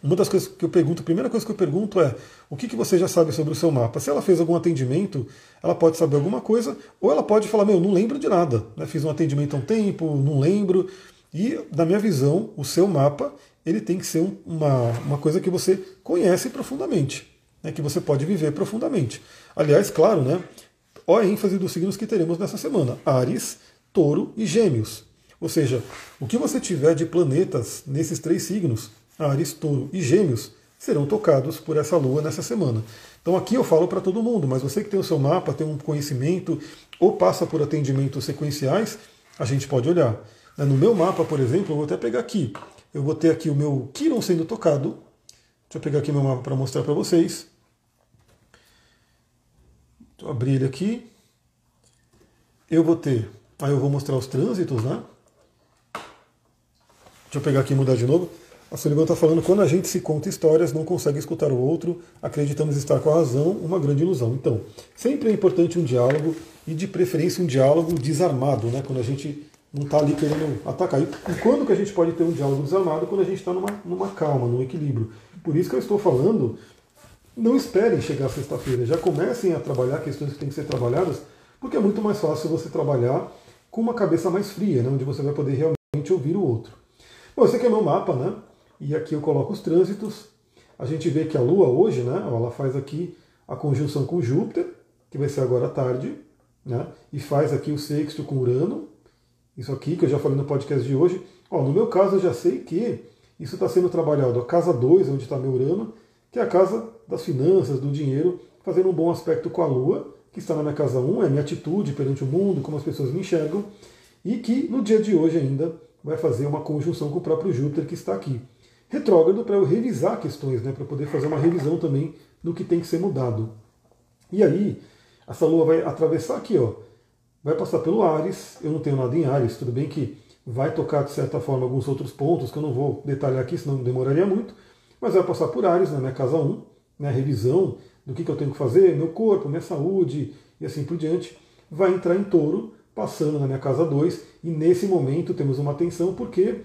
uma das coisas que eu pergunto, a primeira coisa que eu pergunto é o que, que você já sabe sobre o seu mapa? Se ela fez algum atendimento, ela pode saber alguma coisa, ou ela pode falar, meu, não lembro de nada, né? Fiz um atendimento há um tempo, não lembro. E, na minha visão, o seu mapa ele tem que ser uma, uma coisa que você conhece profundamente, né, que você pode viver profundamente. Aliás, claro, né? Olha a ênfase dos signos que teremos nessa semana: Áries, Touro e Gêmeos. Ou seja, o que você tiver de planetas nesses três signos, Áries, Touro e Gêmeos, serão tocados por essa lua nessa semana. Então aqui eu falo para todo mundo, mas você que tem o seu mapa, tem um conhecimento ou passa por atendimentos sequenciais, a gente pode olhar. No meu mapa, por exemplo, eu vou até pegar aqui. Eu vou ter aqui o meu Quíron sendo tocado. Deixa eu pegar aqui meu mapa para mostrar para vocês. Vou abrir ele aqui. Eu vou ter... Aí eu vou mostrar os trânsitos, né? Deixa eu pegar aqui e mudar de novo. A Sullivan está falando, quando a gente se conta histórias, não consegue escutar o outro, acreditamos estar com a razão, uma grande ilusão. Então, sempre é importante um diálogo, e de preferência um diálogo desarmado, né? Quando a gente não está ali querendo atacar. E quando que a gente pode ter um diálogo desarmado? Quando a gente está numa, numa calma, num equilíbrio. Por isso que eu estou falando, não esperem chegar sexta-feira, já comecem a trabalhar questões que têm que ser trabalhadas, porque é muito mais fácil você trabalhar com uma cabeça mais fria, né? Onde você vai poder realmente ouvir o outro. Bom, esse aqui é meu mapa, né? E aqui eu coloco os trânsitos. A gente vê que a Lua hoje, né? Ela faz aqui a conjunção com Júpiter, que vai ser agora à tarde. né? E faz aqui o sexto com Urano, isso aqui que eu já falei no podcast de hoje. Ó, no meu caso eu já sei que isso está sendo trabalhado, a casa dois, onde está meu Urano, que é a casa das finanças, do dinheiro, fazendo um bom aspecto com a Lua, que está na minha casa um, é a minha atitude perante o mundo, como as pessoas me enxergam, e que no dia de hoje ainda vai fazer uma conjunção com o próprio Júpiter, que está aqui retrógrado, para eu revisar questões, né, para poder fazer uma revisão também do que tem que ser mudado. E aí, essa Lua vai atravessar aqui, ó, vai passar pelo Áries. Eu não tenho nada em Áries, tudo bem que vai tocar de certa forma alguns outros pontos, que eu não vou detalhar aqui, senão demoraria muito, mas vai passar por Áries, na minha casa um, né, revisão do que, que eu tenho que fazer, meu corpo, minha saúde e assim por diante. Vai entrar em Touro, passando na minha casa dois, e nesse momento temos uma tensão, porque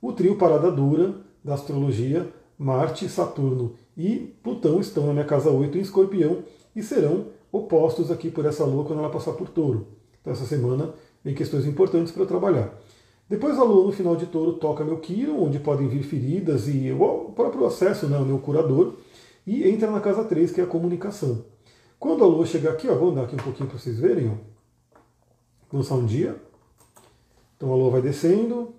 o trio parada dura da astrologia, Marte, Saturno e Plutão estão na minha casa oito em Escorpião, e serão opostos aqui por essa Lua quando ela passar por Touro. Então essa semana tem questões importantes para eu trabalhar. Depois a Lua no final de Touro toca meu Quíron, onde podem vir feridas e o próprio acesso, né, ao meu curador, e entra na casa três, que é a comunicação. Quando a Lua chegar aqui, ó, vou andar aqui um pouquinho para vocês verem, ó. Vou lançar um dia. Então a Lua vai descendo,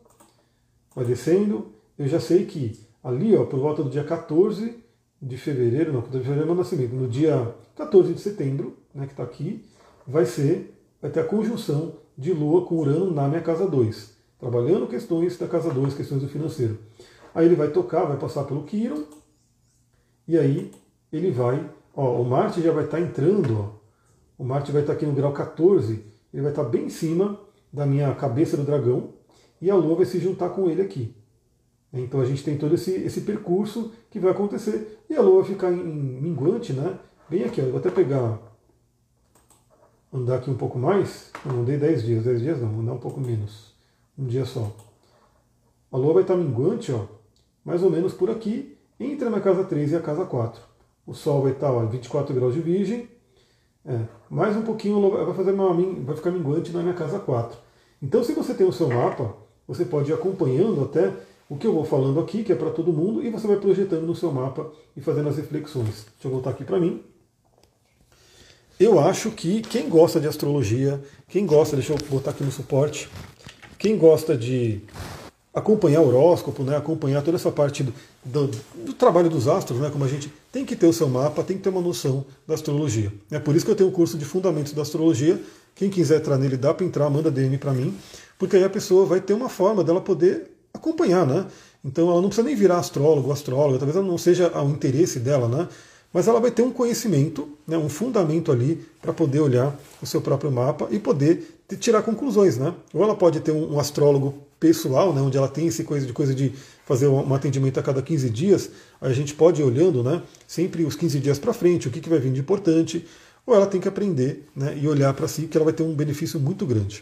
vai descendo. Eu já sei que ali, ó, por volta do dia quatorze de fevereiro, não, quatorze de fevereiro é meu nascimento, no dia quatorze de setembro, né, que está aqui, vai ser, vai ter a conjunção de Lua com Urano na minha casa dois, trabalhando questões da casa dois, questões do financeiro. Aí ele vai tocar, vai passar pelo Quíron, e aí ele vai, ó, o Marte já vai estar tá entrando, ó, o Marte vai estar tá aqui no grau quatorze, ele vai estar tá bem em cima da minha cabeça do dragão, e a Lua vai se juntar com ele aqui. Então a gente tem todo esse, esse percurso que vai acontecer. E a Lua vai ficar em, em minguante, né? Bem aqui, ó. Eu vou até pegar, andar aqui um pouco mais. Eu não dei dez dias, dez dias não, vou andar um pouco menos. Um dia só. A Lua vai estar minguante, ó, mais ou menos por aqui, entre a minha casa três e a casa quatro. O Sol vai estar, ó, vinte e quatro graus de Virgem. É, mais um pouquinho a Lua vai, fazer uma, vai ficar minguante na minha casa quatro. Então se você tem o seu mapa, você pode ir acompanhando até o que eu vou falando aqui, que é para todo mundo, e você vai projetando no seu mapa e fazendo as reflexões. Deixa eu voltar aqui para mim. Eu acho que quem gosta de astrologia, quem gosta, deixa eu botar aqui no suporte, quem gosta de acompanhar o horóscopo, né, acompanhar toda essa parte do, do, do trabalho dos astros, né, como a gente tem que ter o seu mapa, tem que ter uma noção da astrologia. É por isso que eu tenho um curso de Fundamentos da Astrologia. Quem quiser entrar nele, dá para entrar, manda D M para mim, porque aí a pessoa vai ter uma forma dela poder acompanhar, né? Então ela não precisa nem virar astrólogo, astróloga, talvez ela não seja o interesse dela, né? Mas ela vai ter um conhecimento, né? Um fundamento ali para poder olhar o seu próprio mapa e poder tirar conclusões, né? Ou ela pode ter um astrólogo pessoal, né? Onde ela tem esse coisa de, coisa de fazer um atendimento a cada quinze dias, aí a gente pode ir olhando, né? Sempre os quinze dias para frente, o que, que vai vir de importante, ou ela tem que aprender, né? E olhar para si, que ela vai ter um benefício muito grande.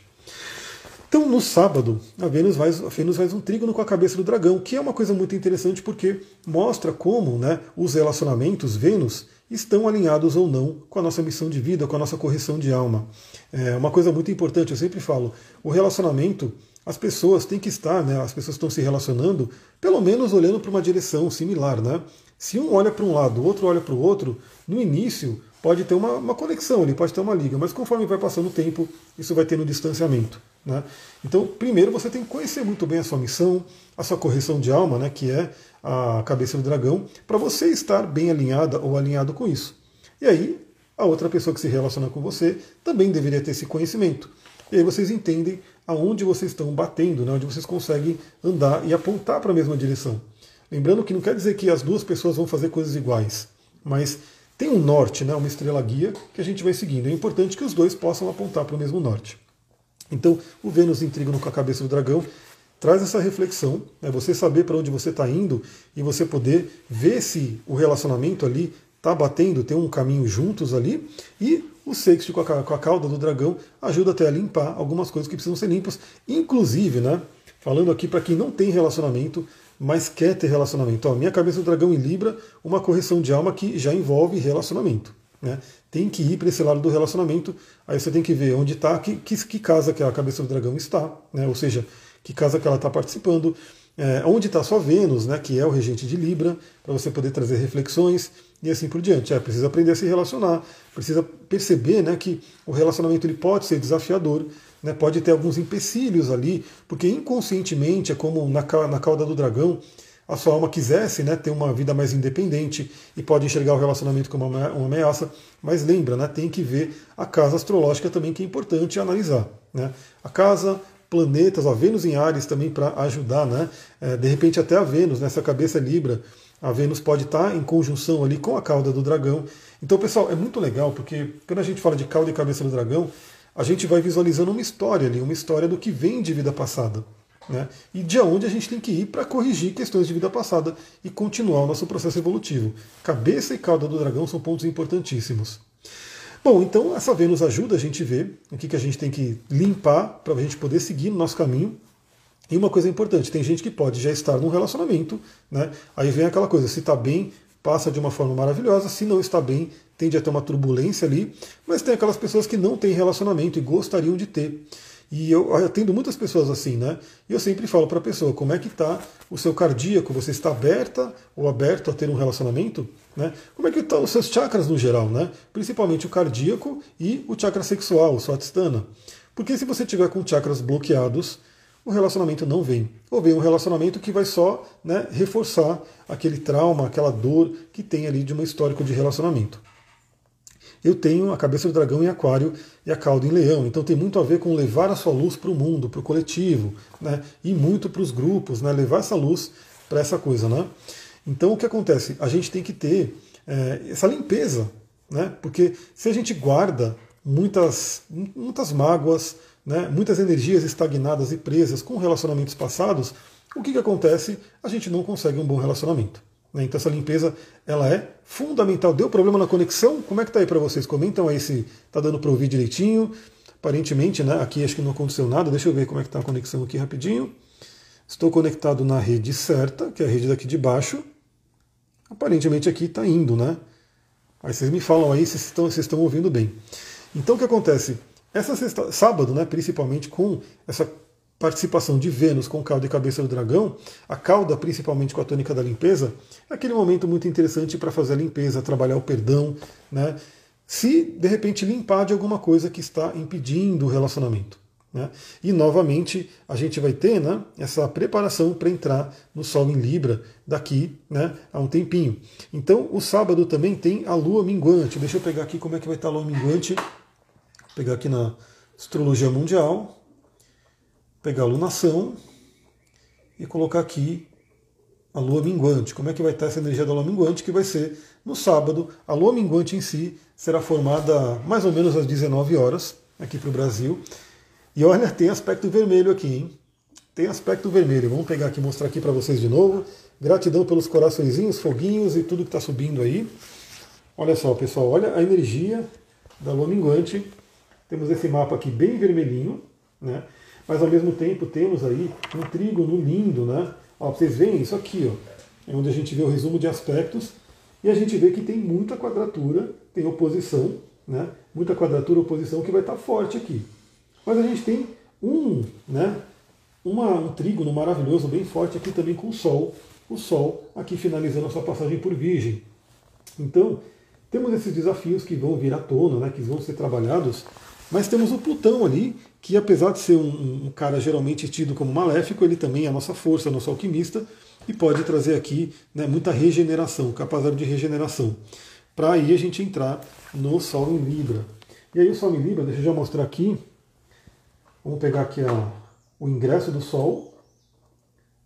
Então, no sábado, a Vênus faz, a Vênus faz um trígono com a cabeça do dragão, que é uma coisa muito interessante porque mostra como, né, os relacionamentos Vênus estão alinhados ou não com a nossa missão de vida, com a nossa correção de alma. É uma coisa muito importante, eu sempre falo, o relacionamento, as pessoas têm que estar, né, as pessoas estão se relacionando, pelo menos olhando para uma direção similar, né? Se um olha para um lado, o outro olha para o outro, no início pode ter uma, uma conexão, ele pode ter uma liga, mas conforme vai passando o tempo, isso vai tendo um distanciamento. Né? Então, primeiro você tem que conhecer muito bem a sua missão, a sua correção de alma, né, que é a cabeça do dragão, para você estar bem alinhada ou alinhado com isso. E aí, a outra pessoa que se relaciona com você também deveria ter esse conhecimento. E aí vocês entendem aonde vocês estão batendo, né, onde vocês conseguem andar e apontar para a mesma direção. Lembrando que não quer dizer que as duas pessoas vão fazer coisas iguais, mas tem um norte, né, uma estrela guia que a gente vai seguindo. É importante que os dois possam apontar para o mesmo norte. Então, o Vênus em trígono com a cabeça do dragão traz essa reflexão, né? Você saber para onde você está indo e você poder ver se o relacionamento ali está batendo, tem um caminho juntos ali, e o sexto com a, com a cauda do dragão ajuda até a limpar algumas coisas que precisam ser limpas, inclusive, né? Falando aqui para quem não tem relacionamento, mas quer ter relacionamento. Ó, minha cabeça do dragão em Libra, uma correção de alma que já envolve relacionamento. Né? Tem que ir para esse lado do relacionamento, aí você tem que ver onde está, que, que, que casa que a cabeça do dragão está, né? Ou seja, que casa que ela está participando, é, onde está a sua Vênus, né? Que é o regente de Libra, para você poder trazer reflexões e assim por diante. É, precisa aprender a se relacionar, precisa perceber, né, que o relacionamento ele pode ser desafiador, né, pode ter alguns empecilhos ali, porque inconscientemente, é como na, na cauda do dragão, a sua alma quisesse, né, ter uma vida mais independente e pode enxergar o relacionamento como uma, uma ameaça, mas lembra, né, tem que ver a casa astrológica também, que é importante analisar. Né? A casa, planetas, a Vênus em Áries também para ajudar, né? É, de repente até a Vênus, nessa cabeça Libra, a Vênus pode estar em conjunção ali com a cauda do dragão. Então, pessoal, é muito legal, porque quando a gente fala de cauda e cabeça do dragão, a gente vai visualizando uma história ali, uma história do que vem de vida passada. Né? E de onde a gente tem que ir para corrigir questões de vida passada e continuar o nosso processo evolutivo. Cabeça e cauda do dragão são pontos importantíssimos. Bom, então essa Vênus ajuda a gente a ver o que, que a gente tem que limpar para a gente poder seguir no nosso caminho. E uma coisa importante, tem gente que pode já estar num relacionamento, né? Aí vem aquela coisa, se está bem, passa de uma forma maravilhosa, se não está bem, tende a ter uma turbulência ali, mas tem aquelas pessoas que não têm relacionamento e gostariam de ter. E eu atendo muitas pessoas assim, né? E eu sempre falo para a pessoa, como é que está o seu cardíaco? Você está aberta ou aberto a ter um relacionamento? Né? Como é que estão os seus chakras no geral, né? Principalmente o cardíaco e o chakra sexual, o swatisthana. Porque se você tiver com chakras bloqueados, o relacionamento não vem. Ou vem um relacionamento que vai só, né, reforçar aquele trauma, aquela dor que tem ali de um histórico de relacionamento. Eu tenho a cabeça do dragão em aquário e a cauda em leão. Então tem muito a ver com levar a sua luz para o mundo, para o coletivo, né? E muito para os grupos, né? Levar essa luz para essa coisa, né? Então o que acontece? A gente tem que ter é, essa limpeza, né? Porque se a gente guarda muitas, muitas mágoas, né? Muitas energias estagnadas e presas com relacionamentos passados, o que, que acontece? A gente não consegue um bom relacionamento. Então essa limpeza ela é fundamental. Deu problema na conexão? Como é que está aí para vocês? Comentam aí se está dando para ouvir direitinho. Aparentemente, né? Aqui acho que não aconteceu nada. Deixa eu ver como é que está a conexão aqui rapidinho. Estou conectado na rede certa, que é a rede daqui de baixo. Aparentemente aqui está indo, né? Aí vocês me falam aí se estão, se estão ouvindo bem. Então o que acontece? Essa sexta, sábado, né? Principalmente com essa participação de Vênus com cauda e cabeça do dragão, a cauda principalmente com a tônica da limpeza, é aquele momento muito interessante para fazer a limpeza, trabalhar o perdão, né? Se de repente limpar de alguma coisa que está impedindo o relacionamento. Né? E novamente a gente vai ter, né, essa preparação para entrar no Sol em Libra daqui, né, a um tempinho. Então o sábado também tem a Lua Minguante. Deixa eu pegar aqui como é que vai estar a Lua Minguante. Vou pegar aqui na Astrologia Mundial. Pegar a lunação e colocar aqui a lua minguante. Como é que vai estar essa energia da lua minguante? Que vai ser no sábado. A lua minguante em si será formada mais ou menos às dezenove horas aqui para o Brasil. E olha, tem aspecto vermelho aqui, hein? Tem aspecto vermelho. Vamos pegar aqui e mostrar aqui para vocês de novo. Gratidão pelos coraçõezinhos, foguinhos e tudo que está subindo aí. Olha só, pessoal. Olha a energia da lua minguante. Temos esse mapa aqui bem vermelhinho, né? Mas ao mesmo tempo temos aí um trígono lindo, né? Ó, vocês veem isso aqui, ó, é onde a gente vê o resumo de aspectos e a gente vê que tem muita quadratura, tem oposição, né? Muita quadratura, oposição que vai estar forte aqui. Mas a gente tem um, né? Uma, um trígono maravilhoso, bem forte aqui também com o Sol. O Sol aqui finalizando a sua passagem por Virgem. Então, temos esses desafios que vão vir à tona, né? Que vão ser trabalhados. Mas temos o Plutão ali, que apesar de ser um, um cara geralmente tido como maléfico, ele também é a nossa força, nosso alquimista, e pode trazer aqui, né, muita regeneração, capacidade de regeneração, para aí a gente entrar no Sol em Libra. E aí o Sol em Libra, deixa eu já mostrar aqui, vamos pegar aqui a, o ingresso do Sol,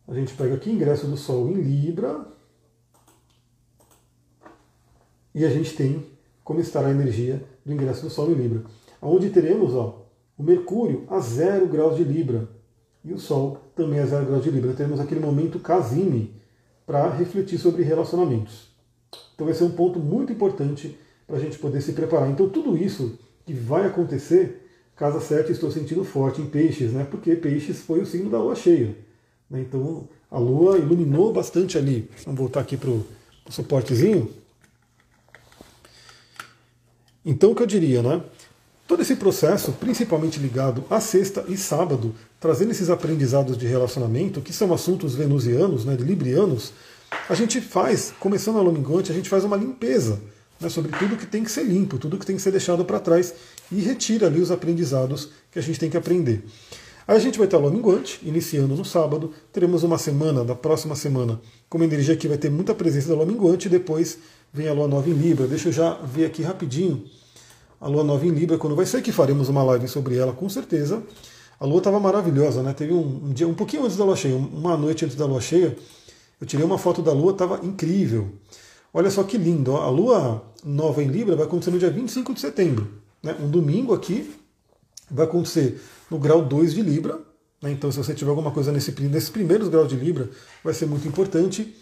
a gente pega aqui o ingresso do Sol em Libra, e a gente tem como estará a energia do ingresso do Sol em Libra. Onde teremos, ó, o Mercúrio a zero graus de Libra e o Sol também a zero graus de Libra. Teremos aquele momento casime para refletir sobre relacionamentos. Então vai ser um ponto muito importante para a gente poder se preparar. Então tudo isso que vai acontecer, casa sete, estou sentindo forte em Peixes, né? Porque Peixes foi o signo da Lua cheia. Né? Então a Lua iluminou bastante ali. Vamos voltar aqui para o suportezinho. Então o que eu diria, né? Todo esse processo, principalmente ligado à sexta e sábado, trazendo esses aprendizados de relacionamento, que são assuntos venusianos, né, librianos, a gente faz, começando a lomingante, a gente faz uma limpeza, né, sobre tudo que tem que ser limpo, tudo que tem que ser deixado para trás, e retira ali os aprendizados que a gente tem que aprender. Aí a gente vai ter a lua minguante, iniciando no sábado. Teremos uma semana, da próxima semana, como energia aqui vai ter muita presença da lua minguante, e depois vem a lua nova em Libra. Deixa eu já ver aqui rapidinho a lua nova em Libra, quando vai ser, que faremos uma live sobre ela, com certeza. A lua estava maravilhosa, né? Teve um, um dia, um pouquinho antes da lua cheia, uma noite antes da lua cheia, eu tirei uma foto da lua, estava incrível. Olha só que lindo, ó. A lua nova em Libra vai acontecer no dia vinte e cinco de setembro, né? Um domingo aqui, vai acontecer no grau dois de Libra, né? Então se você tiver alguma coisa nesse, nesses primeiros graus de Libra, vai ser muito importante.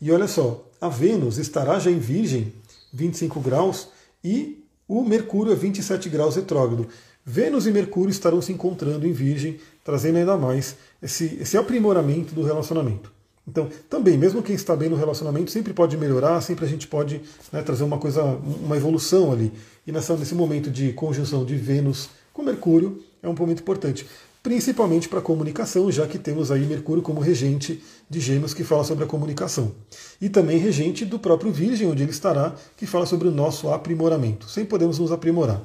E olha só, a Vênus estará já em Virgem, vinte e cinco graus, e o Mercúrio a vinte e sete graus retrógrado. Vênus e Mercúrio estarão se encontrando em Virgem, trazendo ainda mais esse, esse aprimoramento do relacionamento. Então, também, mesmo quem está bem no relacionamento sempre pode melhorar, sempre a gente pode, né, trazer uma coisa, uma evolução ali. E nessa, nesse momento de conjunção de Vênus com Mercúrio, é um momento importante, principalmente para a comunicação, já que temos aí Mercúrio como regente de Gêmeos, que fala sobre a comunicação. E também regente do próprio Virgem, onde ele estará, que fala sobre o nosso aprimoramento. Sempre podemos nos aprimorar.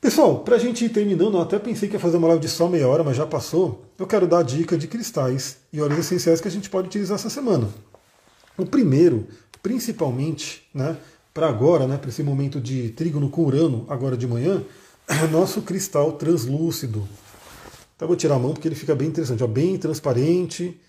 Pessoal, para a gente ir terminando, eu até pensei que ia fazer uma live de só meia hora, mas já passou. Eu quero dar a dica de cristais e óleos essenciais que a gente pode utilizar essa semana. O primeiro, principalmente, né, para agora, né, para esse momento de trígono com Urano, agora de manhã, é o nosso cristal translúcido. Então eu vou tirar a mão porque ele fica bem interessante, ó, bem transparente,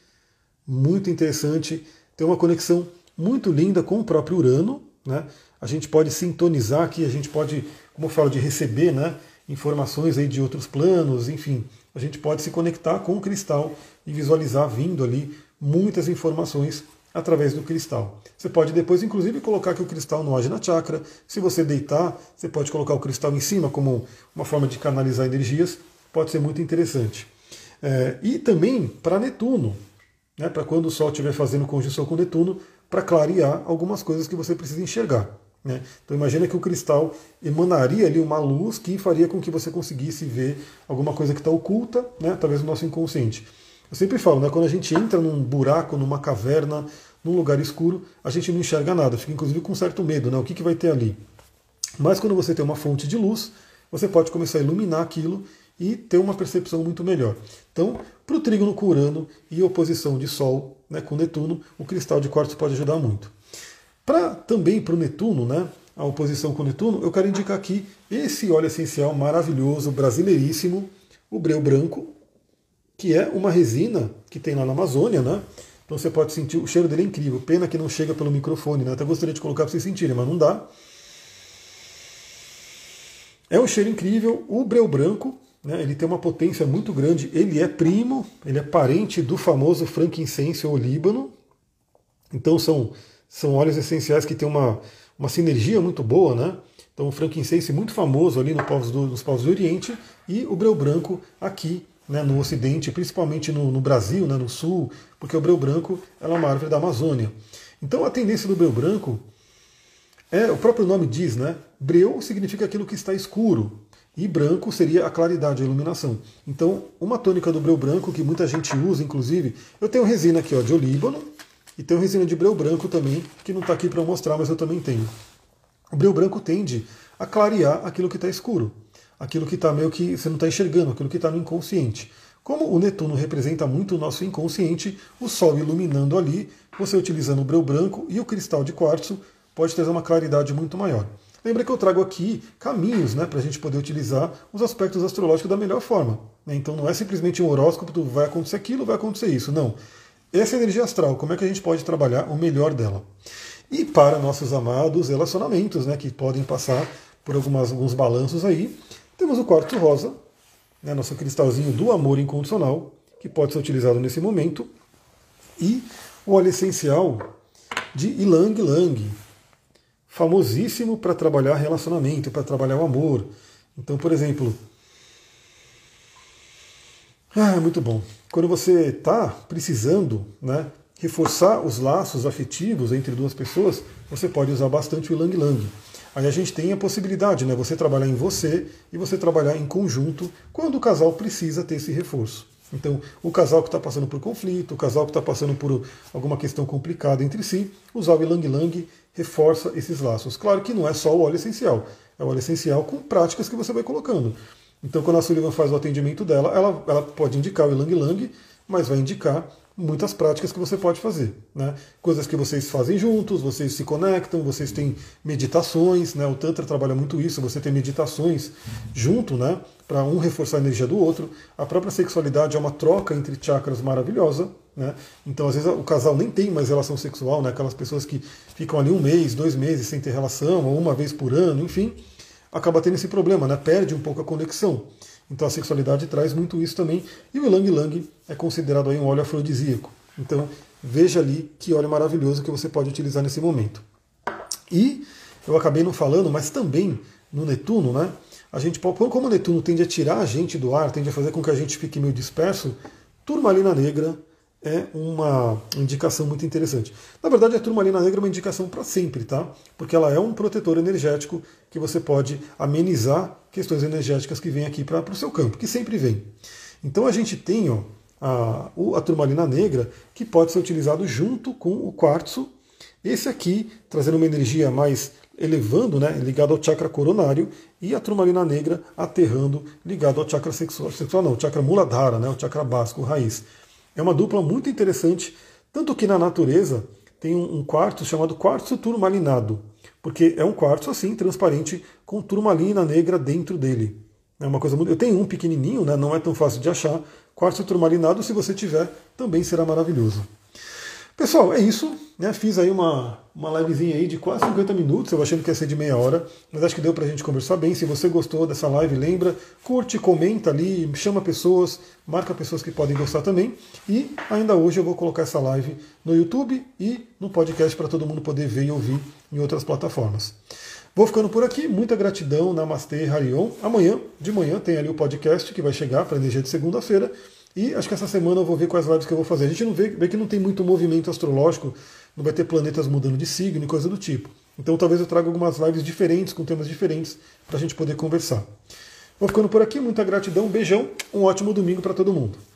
muito interessante. Tem uma conexão muito linda com o próprio Urano, né? A gente pode sintonizar aqui, a gente pode, como eu falo, de receber, né, informações aí de outros planos, enfim, a gente pode se conectar com o cristal e visualizar vindo ali muitas informações através do cristal. Você pode depois, inclusive, colocar que o cristal não age na chakra. Se você deitar, você pode colocar o cristal em cima como uma forma de canalizar energias, pode ser muito interessante. É, e também para Netuno, né, para quando o Sol estiver fazendo conjunção com Netuno, para clarear algumas coisas que você precisa enxergar, né? Então imagina que o cristal emanaria ali uma luz que faria com que você conseguisse ver alguma coisa que está oculta, né? Talvez no nosso inconsciente. Eu sempre falo, né? Quando a gente entra num buraco, numa caverna, num lugar escuro, a gente não enxerga nada, fica inclusive com certo medo, né? O que, que vai ter ali? Mas quando você tem uma fonte de luz, você pode começar a iluminar aquilo e ter uma percepção muito melhor. Então, para o trígono com Urano e oposição de Sol, né, com Netuno, o cristal de quartzo pode ajudar muito. Pra, também para o Netuno, né, a oposição com Netuno, eu quero indicar aqui esse óleo essencial maravilhoso, brasileiríssimo, o Breu Branco, que é uma resina que tem lá na Amazônia, né? Então você pode sentir, o cheiro dele é incrível, pena que não chega pelo microfone, né? Até gostaria de colocar para vocês sentirem, mas não dá. É um cheiro incrível, o Breu Branco, né, ele tem uma potência muito grande, ele é primo, ele é parente do famoso frankincense ou líbano. Então são, são óleos essenciais que têm uma, uma sinergia muito boa, né? Então o frankincense muito famoso ali no povos do, nos povos do Oriente, e o Breu Branco aqui, né, no Ocidente, principalmente no, no Brasil, né, no Sul, porque o Breu Branco ela é uma árvore da Amazônia. Então a tendência do Breu Branco, é, o próprio nome diz, né? Breu significa aquilo que está escuro, e branco seria a claridade, a iluminação. Então, uma tônica do Breu Branco, que muita gente usa, inclusive, eu tenho resina aqui, ó, de olíbano, e tenho resina de Breu Branco também, que não está aqui para mostrar, mas eu também tenho. O Breu Branco tende a clarear aquilo que está escuro, aquilo que está meio que você não está enxergando, aquilo que está no inconsciente. Como o Netuno representa muito o nosso inconsciente, o Sol iluminando ali, você utilizando o Breu Branco e o cristal de quartzo, pode trazer uma claridade muito maior. Lembra que eu trago aqui caminhos, né, para a gente poder utilizar os aspectos astrológicos da melhor forma, né? Então não é simplesmente um horóscopo, tu vai acontecer aquilo, vai acontecer isso. Não. Essa energia astral, como é que a gente pode trabalhar o melhor dela? E para nossos amados relacionamentos, né, que podem passar por algumas, alguns balanços aí, temos o quartzo rosa, né, nosso cristalzinho do amor incondicional, que pode ser utilizado nesse momento, e o óleo essencial de Ylang-Ylang, famosíssimo para trabalhar relacionamento, para trabalhar o amor. Então, por exemplo, ah, muito bom. Quando você está precisando, né, reforçar os laços afetivos entre duas pessoas, você pode usar bastante o Ylang-Ylang. Aí a gente tem a possibilidade, né, você trabalhar em você e você trabalhar em conjunto quando o casal precisa ter esse reforço. Então, o casal que está passando por conflito, o casal que está passando por alguma questão complicada entre si, usar o Ylang-Ylang reforça esses laços. Claro que não é só o óleo essencial, é o óleo essencial com práticas que você vai colocando. Então, quando a Sullivan faz o atendimento dela, ela, ela pode indicar o Ylang-Ylang, mas vai indicar muitas práticas que você pode fazer, né? Coisas que vocês fazem juntos, vocês se conectam, vocês têm meditações, né? O Tantra trabalha muito isso, você tem meditações junto, né? Para um reforçar a energia do outro. A própria sexualidade é uma troca entre chakras maravilhosa, né? Então, às vezes, o casal nem tem mais relação sexual, né? Aquelas pessoas que ficam ali um mês, dois meses sem ter relação, ou uma vez por ano, enfim, acaba tendo esse problema, né? Perde um pouco a conexão. Então a sexualidade traz muito isso também. E o Ylang-Ylang é considerado aí um óleo afrodisíaco. Então veja ali que óleo maravilhoso que você pode utilizar nesse momento. E eu acabei não falando, mas também no Netuno, né? A gente, como o Netuno tende a tirar a gente do ar, tende a fazer com que a gente fique meio disperso, Turmalina Negra é uma indicação muito interessante. Na verdade, a Turmalina Negra é uma indicação para sempre, tá? Porque ela é um protetor energético que você pode amenizar questões energéticas que vêm aqui para o seu campo, que sempre vem. Então a gente tem ó, a, a Turmalina Negra, que pode ser utilizado junto com o quartzo. Esse aqui, trazendo uma energia mais elevando, né, ligado ao chakra coronário, e a Turmalina Negra aterrando, ligado ao chakra sexual, sexual não, o chakra muladhara, né, o chakra básico, raiz. É uma dupla muito interessante, tanto que na natureza tem um, um quartzo chamado Quartzo Turmalinado, porque é um quartzo assim, transparente, com turmalina negra dentro dele. É uma coisa muito... Eu tenho um pequenininho, né? Não é tão fácil de achar. Quartzo turmalinado, se você tiver, também será maravilhoso. Pessoal, é isso, né? Fiz aí uma, uma livezinha aí de quase cinquenta minutos, eu achando que ia ser de meia hora, mas acho que deu pra gente conversar bem. Se você gostou dessa live, lembra, curte, comenta ali, chama pessoas, marca pessoas que podem gostar também. E ainda hoje eu vou colocar essa live no YouTube e no podcast para todo mundo poder ver e ouvir em outras plataformas. Vou ficando por aqui, muita gratidão, Namastê, Harion. Amanhã, de manhã, tem ali o podcast que vai chegar para a energia de segunda-feira. E acho que essa semana eu vou ver quais lives que eu vou fazer. A gente não vê, vê que não tem muito movimento astrológico, não vai ter planetas mudando de signo e coisa do tipo. Então talvez eu traga algumas lives diferentes, com temas diferentes, para a gente poder conversar. Vou ficando por aqui, muita gratidão, beijão, um ótimo domingo para todo mundo.